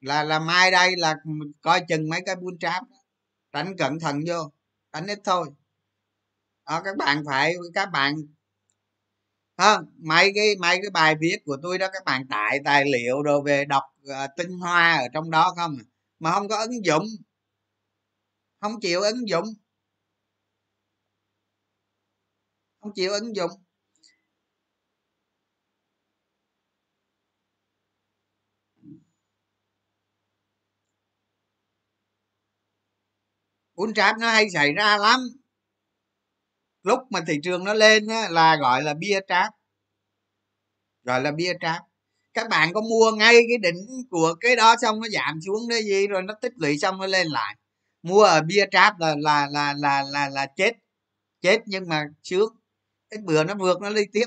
là là mai đây là coi chừng mấy cái bull trap Đánh cẩn thận vô, đánh ít thôi. Đó, các bạn phải, các bạn à, mấy cái mấy cái bài viết của tôi đó, các bạn tải tài liệu đồ về đọc uh, tinh hoa ở trong đó không, mà không có ứng dụng, không chịu ứng dụng, không chịu ứng dụng. Uốn tráp nó hay xảy ra lắm. Lúc mà thị trường nó lên á, là gọi là bia tráp, gọi là bia tráp. Các bạn có mua ngay cái đỉnh của cái đó xong nó giảm xuống đấy gì, rồi nó tích lũy xong nó lên lại. Mua ở bia tráp là là là là là, là chết, chết nhưng mà trước cái bữa nó vượt nó đi tiếp.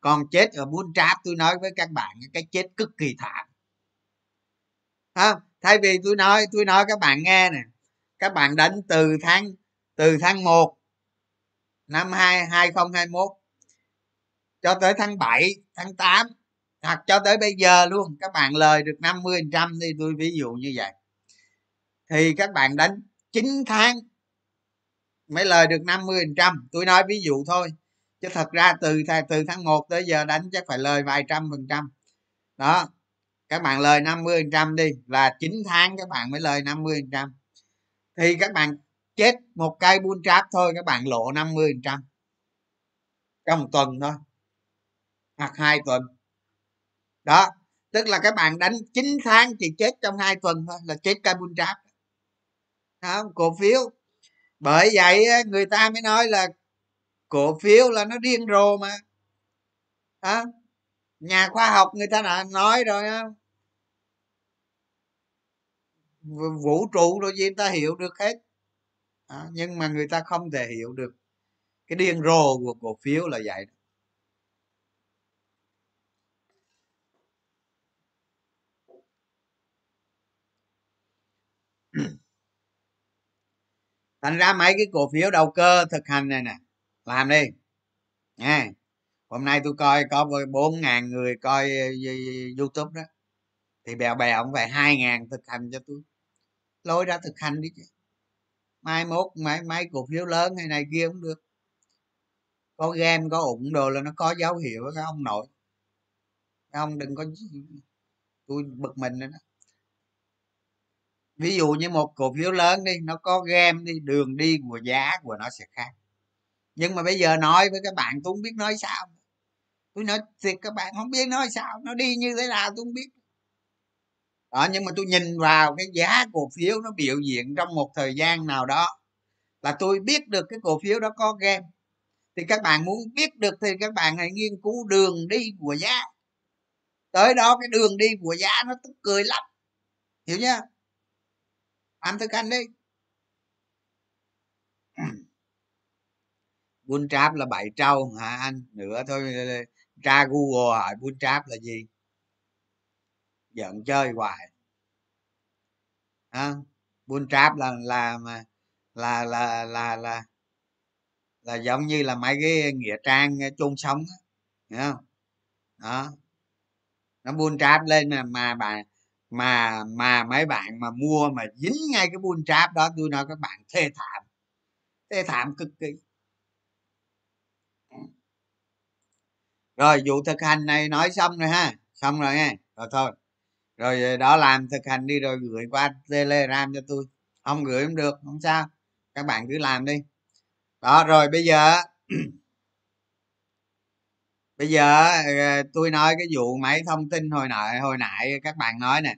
Còn chết ở buôn tráp, tôi nói với các bạn cái chết cực kỳ thảm. À, thay vì tôi nói tôi nói các bạn nghe nè, các bạn đánh từ tháng từ tháng một năm hai nghìn không trăm hai mươi mốt cho tới tháng bảy, tháng tám hoặc cho tới bây giờ luôn, các bạn lời được năm mươi phần trăm đi, tôi ví dụ như vậy, thì các bạn đánh chín tháng mới lời được năm mươi phần trăm, tôi nói ví dụ thôi, chứ thật ra từ từ tháng một tới giờ đánh chắc phải lời vài trăm phần trăm. Đó, các bạn lời năm mươi phần trăm đi, là chín tháng các bạn mới lời năm mươi phần trăm, thì các bạn chết một cây bull trap thôi, các bạn lộ năm mươi phần trăm trong tuần thôi hoặc hai tuần. Đó, tức là các bạn đánh chín tháng thì chết trong hai tuần thôi là chết cây bull trap đó, cổ phiếu. Bởi vậy người ta mới nói là cổ phiếu là nó điên rồ mà đó. Nhà khoa học người ta đã nói rồi đó, vũ trụ rồi gì người ta hiểu được hết. À, nhưng mà người ta không thể hiểu được cái điên rồ của cổ phiếu là vậy. Thành ra mấy cái cổ phiếu đầu cơ thực hành này nè, làm đi nha. Hôm nay tôi coi có bốn ngàn người coi YouTube đó, thì bèo bèo cũng phải hai ngàn thực hành cho tôi, lôi ra thực hành đi chứ. Mai mốt mấy mấy cổ phiếu lớn hay này kia cũng được, có game có ủng đồ là nó có dấu hiệu các ông nội, các ông đừng có, tôi bực mình nữa đó. Ví dụ như một cổ phiếu lớn đi, nó có game đi, đường đi của giá của nó sẽ khác. Nhưng mà bây giờ nói với các bạn tôi không biết nói sao, tôi nói thiệt các bạn không biết nói sao, nó đi như thế nào tôi không biết. Đó, nhưng mà tôi nhìn vào cái giá cổ phiếu nó biểu diễn trong một thời gian nào đó là tôi biết được cái cổ phiếu đó có game. Thì các bạn muốn biết được thì các bạn hãy nghiên cứu đường đi của giá. Tới đó cái đường đi của giá nó tức cười lắm, hiểu nhá. Ăn thức ăn đi. Bull trap là bảy trâu hả anh? Nữa thôi tra Google hỏi bull trap là gì, giận chơi hoài. À, bull trap là là là là là là là, là giống như là mấy cái nghĩa trang chôn sống đó, hiểu không? Đó, nó bull trap lên mà mà bạn mà mà mấy bạn mà mua mà dính ngay cái bull trap đó, tôi nói các bạn thê thảm, thê thảm cực kỳ. Rồi vụ thực hành này nói xong rồi ha, xong rồi nghe rồi thôi. Rồi đó, làm thực hành đi rồi gửi qua Telegram cho tôi. Không gửi cũng được, không sao, các bạn cứ làm đi. Đó, rồi bây giờ bây giờ tôi nói cái vụ mấy thông tin hồi nãy hồi nãy các bạn nói nè,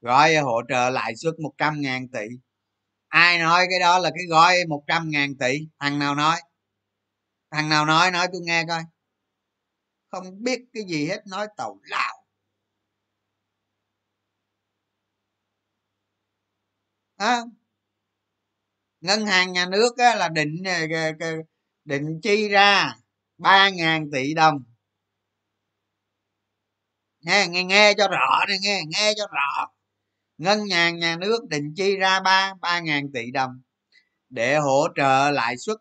gói hỗ trợ lãi suất một trăm ngàn tỷ. Ai nói cái đó là cái gói một trăm ngàn tỷ? Thằng nào nói? Thằng nào nói nói tôi nghe coi. Không biết cái gì hết, nói tàu lao. À, ngân hàng nhà nước á, là định định chi ra ba ngàn tỷ đồng nghe, nghe nghe cho rõ này, nghe nghe cho rõ. Ngân hàng nhà nước định chi ra ba ba ngàn tỷ đồng để hỗ trợ lãi suất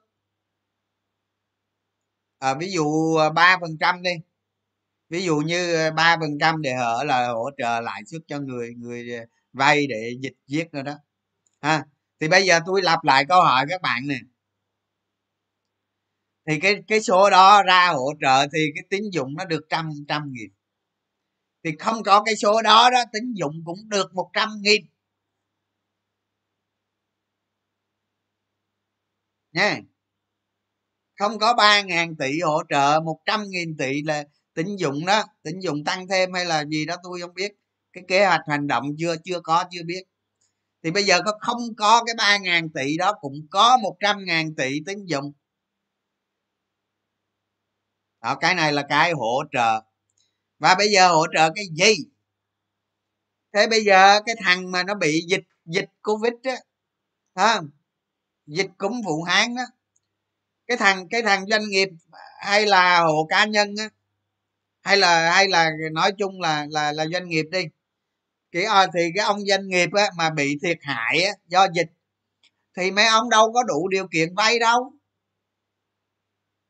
à, ví dụ ba phần trăm đi, ví dụ như ba phần trăm để hở là hỗ trợ lãi suất cho người người vay để dịch giết rồi đó ha. Thì bây giờ tôi lặp lại câu hỏi các bạn nè, thì cái cái số đó ra hỗ trợ thì cái tín dụng nó được trăm trăm nghìn, thì không có cái số đó đó tín dụng cũng được một trăm nghìn nha. Không có ba ngàn tỷ hỗ trợ, một trăm nghìn tỷ là tín dụng đó, tín dụng tăng thêm hay là gì đó tôi không biết, cái kế hoạch hành động chưa chưa có chưa biết. Thì bây giờ có không có cái ba ngàn tỷ đó cũng có một trăm ngàn tỷ tín dụng đó. Cái này là cái hỗ trợ. Và bây giờ hỗ trợ cái gì? Thế bây giờ cái thằng mà nó bị dịch dịch covid á, hả, dịch cúm Vũ Hán á, cái thằng cái thằng doanh nghiệp hay là hộ cá nhân á, hay là hay là nói chung là là là doanh nghiệp đi, cái thì cái ông doanh nghiệp á mà bị thiệt hại á do dịch thì mấy ông đâu có đủ điều kiện vay đâu,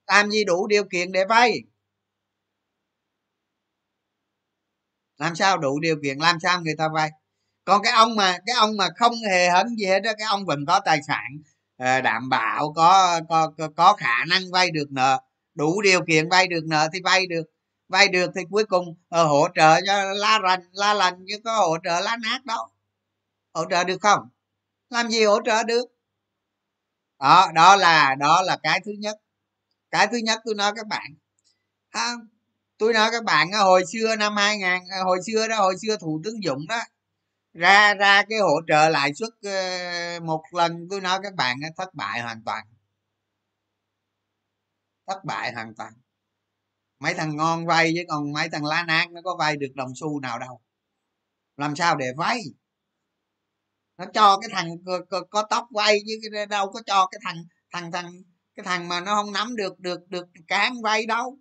làm gì đủ điều kiện để vay, làm sao đủ điều kiện, làm sao người ta vay. Còn cái ông mà cái ông mà không hề hấn gì hết đó, cái ông vẫn có tài sản đảm bảo, có có có khả năng vay được nợ, đủ điều kiện vay được nợ thì vay được, vay được thì cuối cùng hỗ trợ cho lá rành lá lành, chứ có hỗ trợ lá nát đâu, hỗ trợ được không, làm gì hỗ trợ được đó. Đó là đó là cái thứ nhất. Cái thứ nhất tôi nói các bạn, à, tôi nói các bạn hồi xưa năm hai nghìn, hồi xưa đó, hồi xưa Thủ tướng Dũng đó ra ra cái hỗ trợ lãi suất một lần, tôi nói các bạn thất bại hoàn toàn, thất bại hoàn toàn. Mấy thằng ngon vay chứ còn mấy thằng lá nát nó có vay được đồng xu nào đâu, làm sao để vay. Nó cho cái thằng có tóc vay chứ đâu có cho cái thằng thằng thằng cái thằng mà nó không nắm được được được cán vay đâu.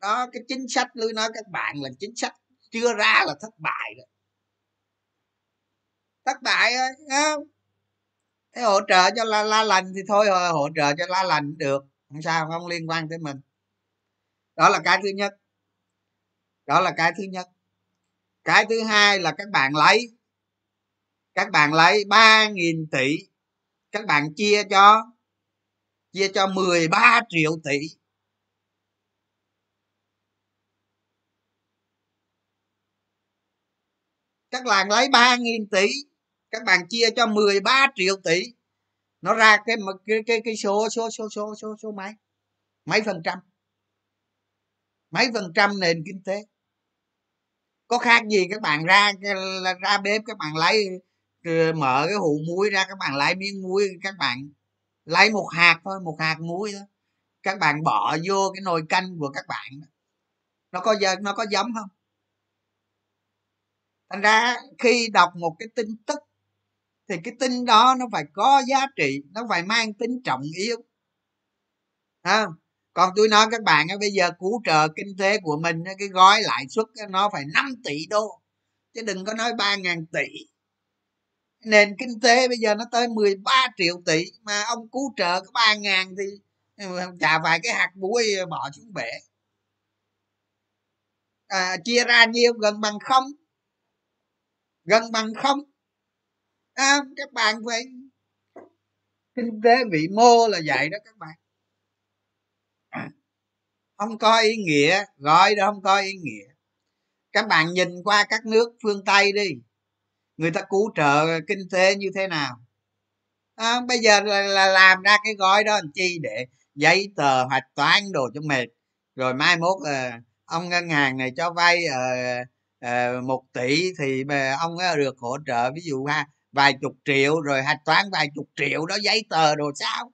Đó, cái chính sách tôi nói các bạn là chính sách chưa ra là thất bại rồi, thất bại rồi, thấy không? Thế hỗ trợ cho la, la lành thì thôi, hỗ trợ cho la lành được, không sao, không liên quan tới mình. Đó là cái thứ nhất, đó là cái thứ nhất. Cái thứ hai là các bạn lấy, các bạn lấy ba nghìn tỷ, các bạn chia cho chia cho mười ba triệu tỷ. Các bạn lấy ba nghìn tỷ, các bạn chia cho mười ba triệu tỷ, nó ra cái cái cái, cái số số số số số số mấy mấy phần trăm, mấy phần trăm nền kinh tế. Có khác gì các bạn ra ra bếp các bạn lấy, mở cái hũ muối ra các bạn lấy miếng muối, các bạn lấy một hạt thôi, một hạt muối thôi, các bạn bỏ vô cái nồi canh của các bạn, nó có nó có giống không? Thành ra khi đọc một cái tin tức thì cái tin đó nó phải có giá trị, nó phải mang tính trọng yếu à. Còn tôi nói các bạn bây giờ cứu trợ kinh tế của mình, cái gói lãi suất nó phải năm tỷ đô, chứ đừng có nói ba nghìn tỷ. Nền kinh tế bây giờ nó tới mười ba triệu tỷ, mà ông cứu trợ có ba nghìn thì chả vài cái hạt muối bỏ xuống bể à, chia ra nhiêu, gần bằng không, gần bằng không à. Các bạn phải kinh tế vĩ mô là vậy đó các bạn, không có ý nghĩa, gọi đó không có ý nghĩa. Các bạn nhìn qua các nước phương Tây đi, người ta cứu trợ kinh tế như thế nào à, bây giờ là, là làm ra cái gói đó làm chi, để giấy tờ hạch toán đồ cho mệt, rồi mai mốt à, ông ngân hàng này cho vay à, một tỷ thì ông ấy được hỗ trợ ví dụ ha vài chục triệu, rồi hạch toán vài chục triệu đó, giấy tờ đồ sao.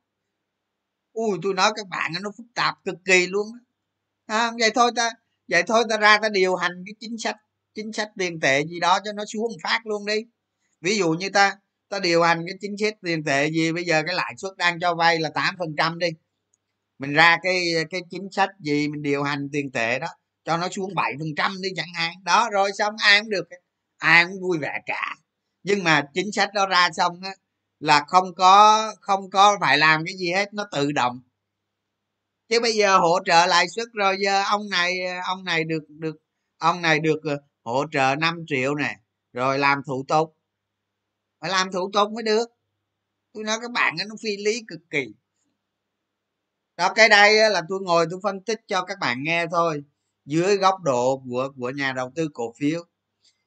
Ui tôi nói các bạn nó phức tạp cực kỳ luôn à, vậy thôi ta vậy thôi ta ra ta điều hành cái chính sách chính sách tiền tệ gì đó cho nó xuống phát luôn đi. Ví dụ như ta ta điều hành cái chính sách tiền tệ gì, bây giờ cái lãi suất đang cho vay là tám phần trăm đi, mình ra cái cái chính sách gì mình điều hành tiền tệ đó cho nó xuống bảy phần trăm đi chẳng hạn đó, rồi xong ai cũng được, ai cũng vui vẻ cả. Nhưng mà chính sách đó ra xong á là không có không có phải làm cái gì hết, nó tự động. Chứ bây giờ hỗ trợ lãi suất rồi giờ ông này ông này được được ông này được hỗ trợ năm triệu nè, rồi làm thủ tục phải làm thủ tục mới được. Tôi nói các bạn nó phi lý cực kỳ đó. Cái đây là tôi ngồi tôi phân tích cho các bạn nghe thôi, dưới góc độ của của nhà đầu tư cổ phiếu,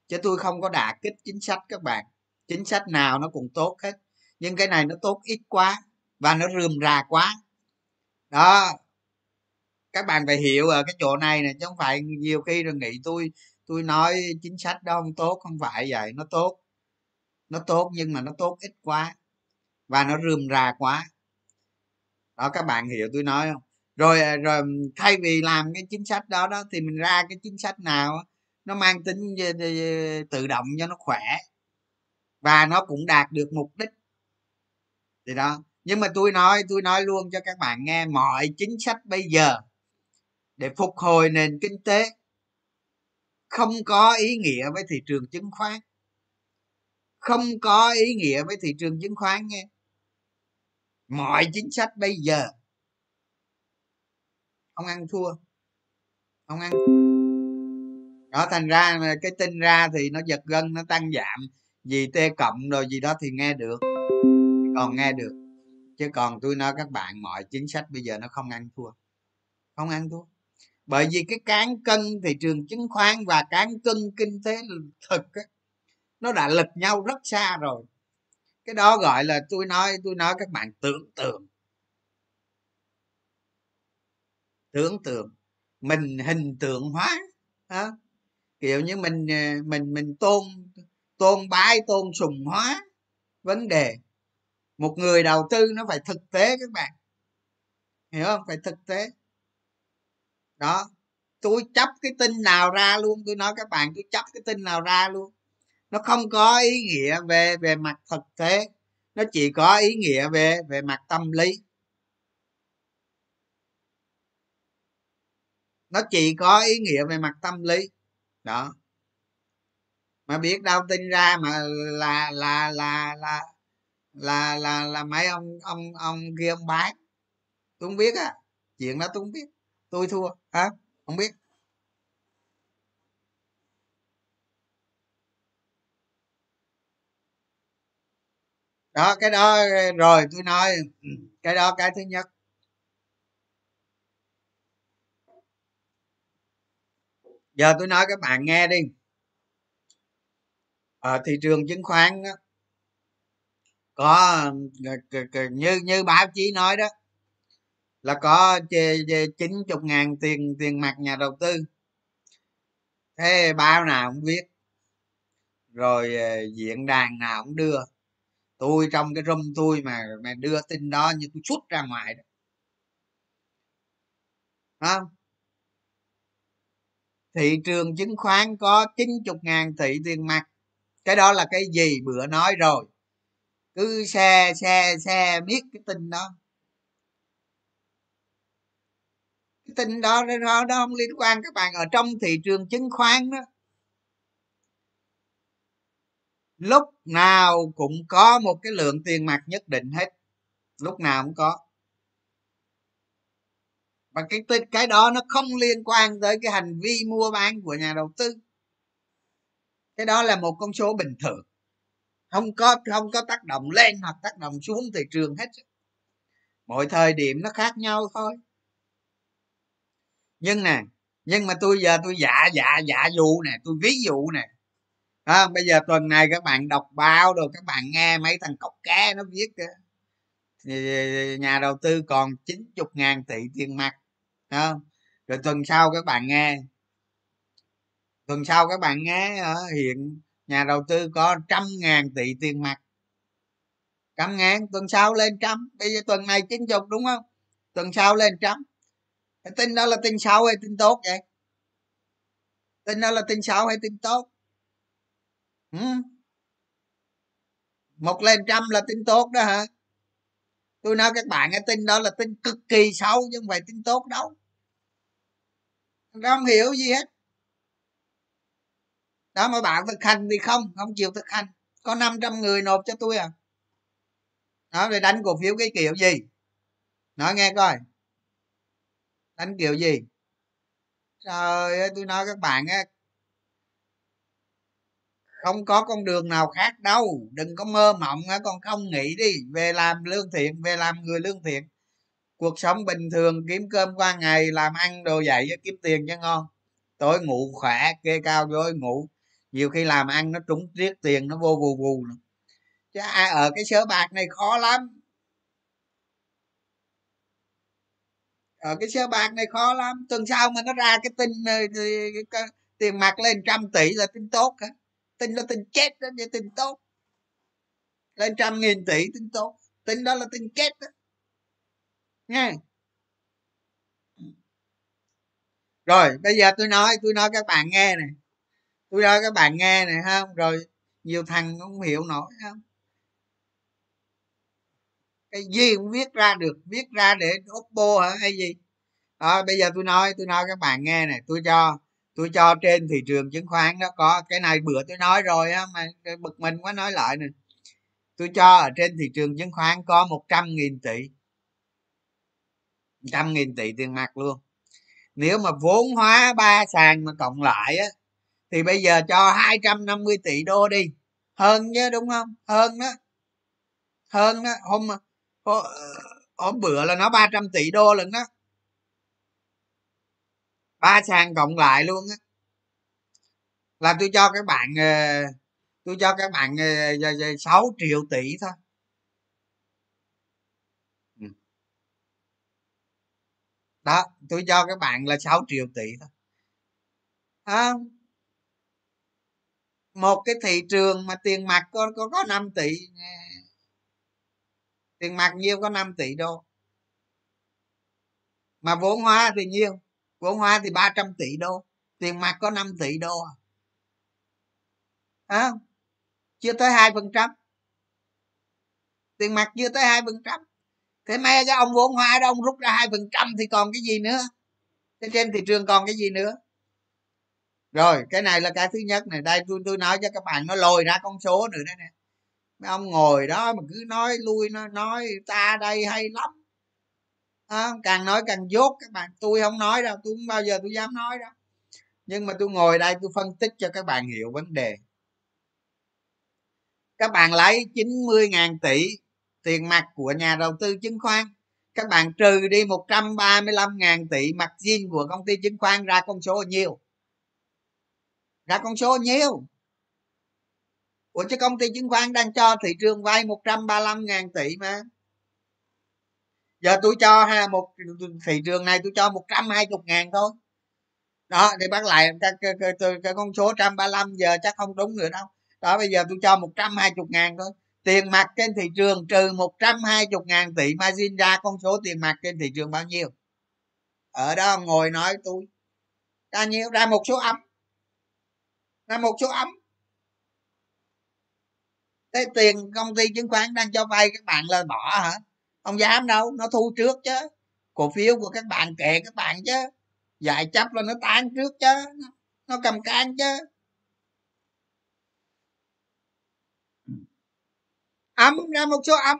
chứ tôi không có đả kích chính sách các bạn. Chính sách nào nó cũng tốt hết, nhưng cái này nó tốt ít quá và nó rườm rà quá đó. Các bạn phải hiểu ở cái chỗ này nè, chứ không phải nhiều khi rồi nghĩ tôi tôi nói chính sách đó không tốt. Không phải vậy, nó tốt, nó tốt nhưng mà nó tốt ít quá và nó rườm rà quá đó, các bạn hiểu tôi nói không? Rồi rồi thay vì làm cái chính sách đó đó thì mình ra cái chính sách nào nó mang tính tự động cho nó khỏe và nó cũng đạt được mục đích thì đó. Nhưng mà tôi nói tôi nói luôn cho các bạn nghe, mọi chính sách bây giờ để phục hồi nền kinh tế không có ý nghĩa với thị trường chứng khoán, không có ý nghĩa với thị trường chứng khoán nghe. Mọi chính sách bây giờ ông ăn thua, ông ăn đó. Thành ra cái tin ra thì nó giật gân, nó tăng giảm vì T cộng rồi gì đó thì nghe được, còn nghe được. Chứ còn tôi nói các bạn, mọi chính sách bây giờ nó không ăn thua, không ăn thua. Bởi vì cái cán cân thị trường chứng khoán và cán cân kinh tế thực ấy, nó đã lệch nhau rất xa rồi. Cái đó gọi là tôi nói tôi nói các bạn tưởng tượng, tưởng tượng mình hình tượng hóa đó. Kiểu như mình mình mình tôn tôn bái tôn sùng hóa vấn đề. Một người đầu tư nó phải thực tế các bạn hiểu không, phải thực tế đó. Tôi chấp cái tin nào ra luôn, tôi nói các bạn, tôi chấp cái tin nào ra luôn. Nó không có ý nghĩa về về mặt thực tế, nó chỉ có ý nghĩa về về mặt tâm lý, nó chỉ có ý nghĩa về mặt tâm lý đó. Mà biết đâu tin ra mà là là là là là là là mấy ông ông ông kia ông bán, tôi không biết á, chuyện đó tôi không biết, tôi thua hả, không biết. Đó cái đó rồi tôi nói cái đó, cái thứ nhất. Giờ tôi nói các bạn nghe đi, ở thị trường chứng khoán đó, có như như báo chí nói đó là có chín mươi ngàn tiền tiền mặt nhà đầu tư, thế báo nào cũng viết rồi, diễn đàn nào cũng đưa. Tôi trong cái room tôi mà mà đưa tin đó như tôi xuất ra ngoài đó, đó. Thị trường chứng khoán có chín mươi ngàn tỷ tiền mặt, cái đó là cái gì bữa nói rồi, cứ xe xe xe biết cái tin đó. Cái tin đó nó không liên quan các bạn. Ở trong thị trường chứng khoán đó, lúc nào cũng có một cái lượng tiền mặt nhất định hết, lúc nào cũng có. Và cái tin cái đó nó không liên quan tới cái hành vi mua bán của nhà đầu tư, cái đó là một con số bình thường, không có không có tác động lên hoặc tác động xuống thị trường hết. Mỗi thời điểm nó khác nhau thôi. Nhưng nè, nhưng mà tôi giờ tôi dạ dạ dạ dụ nè, tôi ví dụ nè. À, bây giờ tuần này các bạn đọc báo rồi các bạn nghe mấy thằng cọc cá nó viết kìa, nhà đầu tư còn chín mươi ngàn tỷ tiền mặt. À, rồi tuần sau các bạn nghe, tuần sau các bạn nghe à, hiện nhà đầu tư có trăm ngàn tỷ tiền mặt, trăm ngàn, tuần sau lên trăm. Bây giờ tuần này chín chục đúng không, tuần sau lên trăm. Cái tin đó là tin xấu hay tin tốt vậy? Tin đó là tin xấu hay tin tốt? Ừ. Một lên trăm là tin tốt đó hả? Tôi nói các bạn cái tin đó là tin cực kỳ xấu chứ không phải tin tốt đâu. Nó không hiểu gì hết đó. Mà bạn thực hành thì không không chịu thực hành. Có năm trăm người nộp cho tôi à, đó rồi đánh cổ phiếu cái kiểu gì, nói nghe coi, đánh kiểu gì. Trời ơi tôi nói các bạn á, không có con đường nào khác đâu, đừng có mơ mộng hả con, không nghĩ đi, về làm lương thiện, về làm người lương thiện, cuộc sống bình thường kiếm cơm qua ngày, làm ăn đồ vậy kiếm tiền cho ngon, tối ngủ khỏe kê cao rồi ngủ, nhiều khi làm ăn nó trúng riết tiền nó vô vù vù nữa. Chứ ai ở cái sới bạc này khó lắm, ở cái sới bạc này khó lắm. Tuần sau mà nó ra cái tin tiền mặt lên trăm tỷ là tin tốt hả? Tin là tin chết đó, vậy tin tốt. Lên trăm nghìn tỷ tin tốt, tin đó là tin chết đó nha. Rồi bây giờ tôi nói tôi nói các bạn nghe này, tôi nói các bạn nghe này ha. Rồi nhiều thằng không hiểu nổi không, cái gì cũng viết ra được, viết ra để oppo hả hay gì đó. Bây giờ tôi nói tôi nói các bạn nghe này, tôi cho tôi cho trên thị trường chứng khoán đó có cái này, bữa tôi nói rồi á mà bực mình quá nói lại nè. Tôi cho ở trên thị trường chứng khoán có một trăm nghìn tỷ trăm nghìn tỷ tiền mặt luôn. Nếu mà vốn hóa ba sàn mà cộng lại á thì bây giờ cho hai trăm năm mươi tỷ đô đi, hơn chứ đúng không, hơn đó, hơn đó. Hôm hôm bữa là nó ba trăm tỷ đô lần đó, ba sàn cộng lại luôn á. Là tôi cho các bạn tôi cho các bạn sáu triệu tỷ thôi. Đó, tôi cho các bạn là sáu triệu tỷ thôi. À, một cái thị trường mà tiền mặt có có, có năm tỷ, tiền mặt nhiêu có năm tỷ đô. Mà vốn hóa thì nhiêu? Vốn hóa thì ba trăm tỷ đô, tiền mặt có năm tỷ đô à? À, chưa tới hai phần trăm. Tiền mặt chưa tới hai phần trăm. Thế mẹ cho ông vốn hóa đó ông rút ra hai phần trăm thì còn cái gì nữa? Thế trên thị trường còn cái gì nữa? Rồi, cái này là cái thứ nhất này. Đây tôi tôi nói cho các bạn, nó lôi ra con số nữa đây nè. Mấy ông ngồi đó mà cứ nói lui, nó nói ta đây hay lắm. À, càng nói càng dốt các bạn. Tôi không nói đâu, tôi không bao giờ tôi dám nói đâu. Nhưng mà tôi ngồi đây tôi phân tích cho các bạn hiểu vấn đề. Các bạn lấy chín mươi nghìn tỷ tiền mặt của nhà đầu tư chứng khoán, các bạn trừ đi một trăm ba mươi lăm nghìn tỷ margin của công ty chứng khoán, ra con số nhiêu? Ra con số nhiêu? Ủa chứ công ty chứng khoán đang cho thị trường vay một trăm ba mươi lăm nghìn tỷ mà. Giờ tôi cho ha, một thị trường này tôi cho một trăm hai mươi nghìn thôi. Đó, thì bác lại cái, cái, cái, cái con số một trăm ba mươi lăm giờ chắc không đúng nữa đâu. Đó, bây giờ tôi cho một trăm hai mươi nghìn thôi. Tiền mặt trên thị trường trừ một trăm hai mươi nghìn tỷ margin ra con số tiền mặt trên thị trường bao nhiêu? Ở đó ngồi nói tôi. Ra nhiêu? Ra một số ấm. Ra một số ấm. Thế tiền công ty chứng khoán đang cho vay các bạn là bỏ hả? Không dám đâu, nó thu trước chứ. Cổ phiếu của các bạn kệ các bạn chứ. Giải chấp là nó tán trước chứ. Nó cầm can chứ. Ấm ra một số ấm.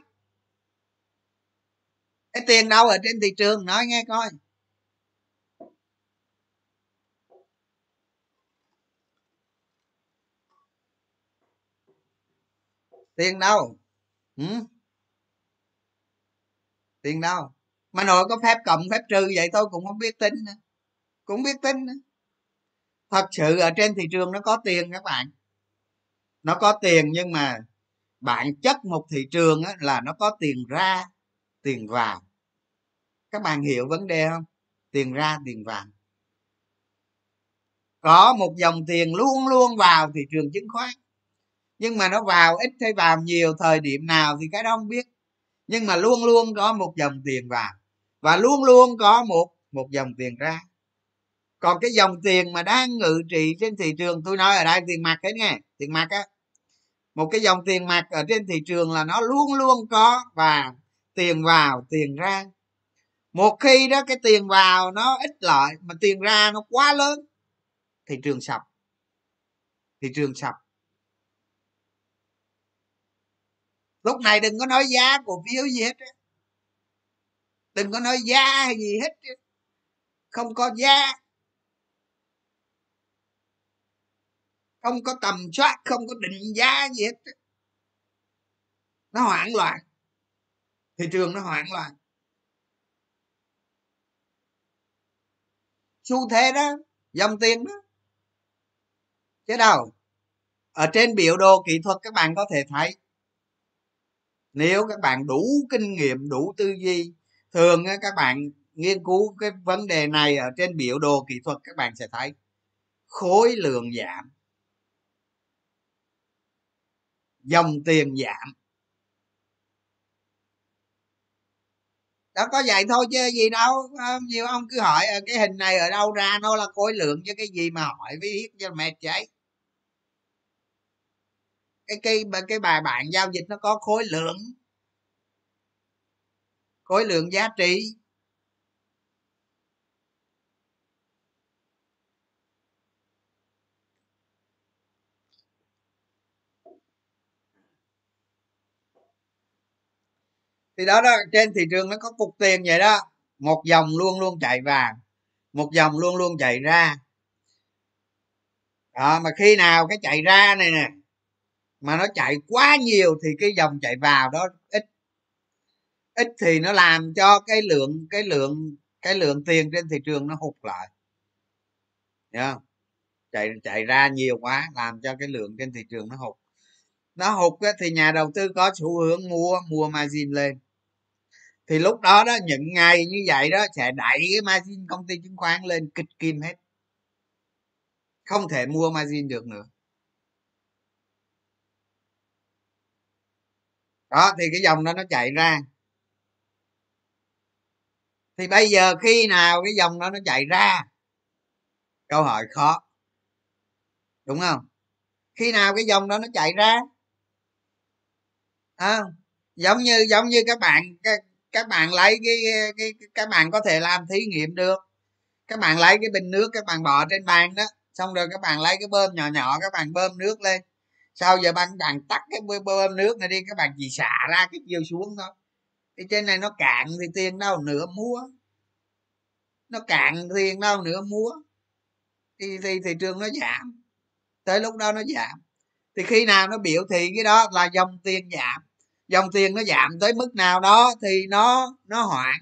Cái tiền đâu ở trên thị trường? Nói nghe coi. Tiền đâu? Ừ? Tiền đâu? Mà nội có phép cộng phép trừ vậy tôi cũng không biết tính nữa. Cũng biết tính nữa. Thật sự ở trên thị trường nó có tiền các bạn. Nó có tiền, nhưng mà bản chất một thị trường á, là nó có tiền ra, tiền vào. Các bạn hiểu vấn đề không? Tiền ra, tiền vào. Có một dòng tiền luôn luôn vào thị trường chứng khoán. Nhưng mà nó vào ít hay vào nhiều, thời điểm nào thì cái đó không biết. Nhưng mà luôn luôn có một dòng tiền vào. Và luôn luôn có một, một dòng tiền ra. Còn cái dòng tiền mà đang ngự trị trên thị trường, tôi nói ở đây tiền mặt hết nghe. Tiền mặt á. Một cái dòng tiền mặt ở trên thị trường là nó luôn luôn có và tiền vào, tiền ra. Một khi đó cái tiền vào nó ít lợi mà tiền ra nó quá lớn, thị trường sập. Thị trường sập. Lúc này đừng có nói giá cổ phiếu gì hết. Đừng có nói giá hay gì hết. Không có giá. không có tầm soát, không có định giá gì hết. Nó hoảng loạn, thị trường nó hoảng loạn. Xu thế đó, dòng tiền đó. Chứ đâu. Ở trên biểu đồ kỹ thuật các bạn có thể thấy. Nếu các bạn đủ kinh nghiệm, đủ tư duy, thường các bạn nghiên cứu cái vấn đề này ở trên biểu đồ kỹ thuật các bạn sẽ thấy khối lượng giảm, dòng tiền giảm. Đó có vậy thôi chứ gì đâu. Nhiều ông cứ hỏi cái hình này ở đâu ra, nó là khối lượng chứ cái gì mà hỏi với biết cho mệt cháy. Cái, cái, cái bài bản giao dịch nó có khối lượng, khối lượng giá trị. Thì đó đó, trên thị trường nó có cục tiền vậy đó. Một dòng luôn luôn chạy vào, một dòng luôn luôn chạy ra. Đó, mà khi nào cái chạy ra này nè mà nó chạy quá nhiều thì cái dòng chạy vào đó ít. Ít thì nó làm cho cái lượng cái lượng cái lượng tiền trên thị trường nó hụt lại. Thấy không? Chạy chạy ra nhiều quá làm cho cái lượng trên thị trường nó hụt. Nó hụt thì nhà đầu tư có xu hướng mua mua margin lên. Thì lúc đó đó, những ngày như vậy đó sẽ đẩy cái margin công ty chứng khoán lên kịch kim hết. Không thể mua margin được nữa. Đó thì cái dòng đó nó chạy ra. Thì bây giờ khi nào cái dòng đó nó chạy ra? Câu hỏi khó. Đúng không? Khi nào cái dòng đó nó chạy ra? À, giống như giống như các bạn các, các bạn lấy cái, cái các bạn có thể làm thí nghiệm được. Các bạn lấy cái bình nước các bạn bỏ trên bàn đó, xong rồi các bạn lấy cái bơm nhỏ nhỏ các bạn bơm nước lên. Sau giờ bạn bạn tắt cái bơm nước này đi, các bạn chỉ xả ra cái chiều xuống thôi. Cái trên này nó cạn thì tiền đâu nữa mua. Nó cạn tiền đâu nữa mua. Thì, thì thị trường nó giảm. Tới lúc đó nó giảm. Thì khi nào nó biểu thị cái đó là dòng tiền giảm. Dòng tiền nó giảm tới mức nào đó thì nó nó hoảng.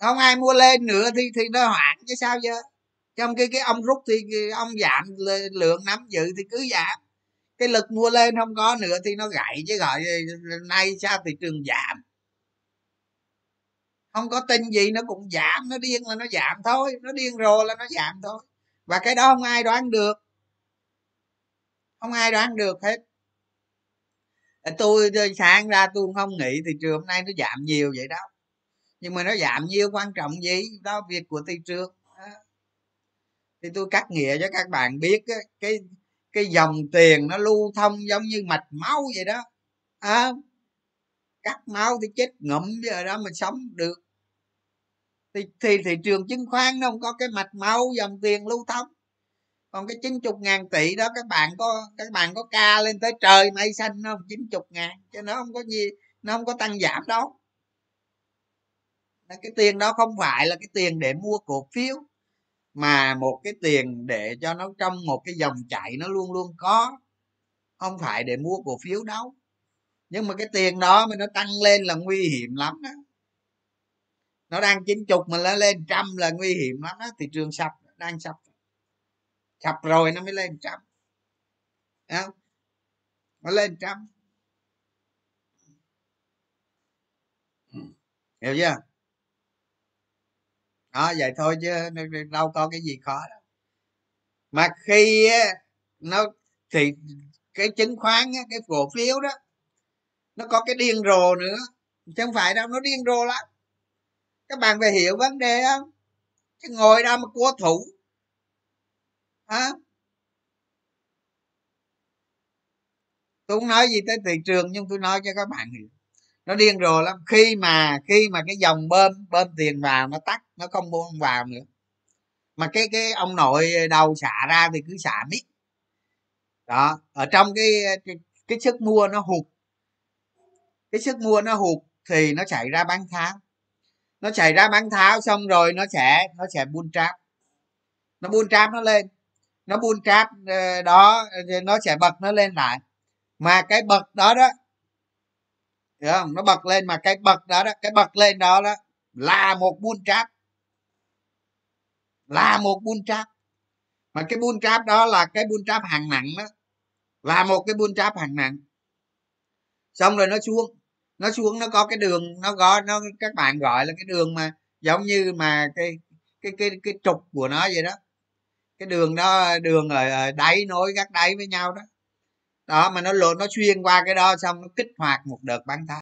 Không ai mua lên nữa thì thì nó hoảng chứ sao giờ. Trong cái cái ông rút thì ông giảm lượng nắm giữ thì cứ giảm. Cái lực mua lên không có nữa thì nó gãy chứ gọi nay sao thị trường giảm. Không có tin gì nó cũng giảm, nó điên là nó giảm thôi, nó điên rồ là nó giảm thôi. Và cái đó không ai đoán được. Không ai đoán được hết. Tôi, tôi sáng ra tôi không nghĩ thị trường hôm nay nó giảm nhiều vậy đó. Nhưng mà nó giảm nhiều quan trọng gì. Đó việc của thị trường. Thì tôi cắt nghĩa cho các bạn biết. Cái, cái, cái dòng tiền nó lưu thông giống như mạch máu vậy đó. À, cắt máu thì chết ngụm giờ đó mà sống được. Thì, thì thị trường chứng khoán nó không có cái mạch máu dòng tiền lưu thông. Còn cái chín mươi ngàn tỷ đó các bạn có các bạn có ca lên tới trời mây xanh không? chín mươi ngàn chứ nó không có gì, nó không có tăng giảm đâu. Cái tiền đó không phải là cái tiền để mua cổ phiếu mà một cái tiền để cho nó trong một cái dòng chảy nó luôn luôn có. Không phải để mua cổ phiếu đâu. Nhưng mà cái tiền đó mà nó tăng lên là nguy hiểm lắm đó. Nó đang chín chục mà nó lên trăm là nguy hiểm lắm đó. Thị trường sập, đang sập. Sập rồi nó mới lên trăm. Đấy không? Nó lên trăm. Hiểu chưa? Đó vậy thôi chứ đâu có cái gì khó đâu. Mà khi nó thì cái chứng khoán, cái cổ phiếu đó nó có cái điên rồ nữa. Chứ không phải đâu, nó điên rồ lắm. Các bạn phải hiểu vấn đề không? Chứ ngồi đó mà cố thủ. Hả? Tôi không nói gì tới thị trường nhưng tôi nói cho các bạn hiểu. Nó điên rồ lắm. Khi mà khi mà cái dòng bơm bơm tiền vào nó tắt, nó không bơm vào nữa. Mà cái cái ông nội đầu xả ra thì cứ xả miết. Đó, ở trong cái cái, cái sức mua nó hụt. Cái sức mua nó hụt thì nó chạy ra bán tháo. Nó chạy ra bán tháo xong rồi nó sẽ nó sẽ bull trap. Nó bull trap nó lên. nó bull trap đó, nó sẽ bật nó lên lại. Mà cái bật đó đó, hiểu không? Nó bật lên, mà cái bật đó đó, cái bật lên đó đó là một bull trap, là một bull trap. Mà cái bull trap đó là cái bull trap hàng nặng đó, là một cái bull trap hàng nặng. Xong rồi nó xuống, nó xuống nó có cái đường, nó có nó các bạn gọi là cái đường mà giống như mà cái cái cái cái trục của nó vậy đó, cái đường đó, đường ở đáy nối các đáy với nhau đó đó, mà nó lột nó xuyên qua cái đó xong nó kích hoạt một đợt bắn tháo.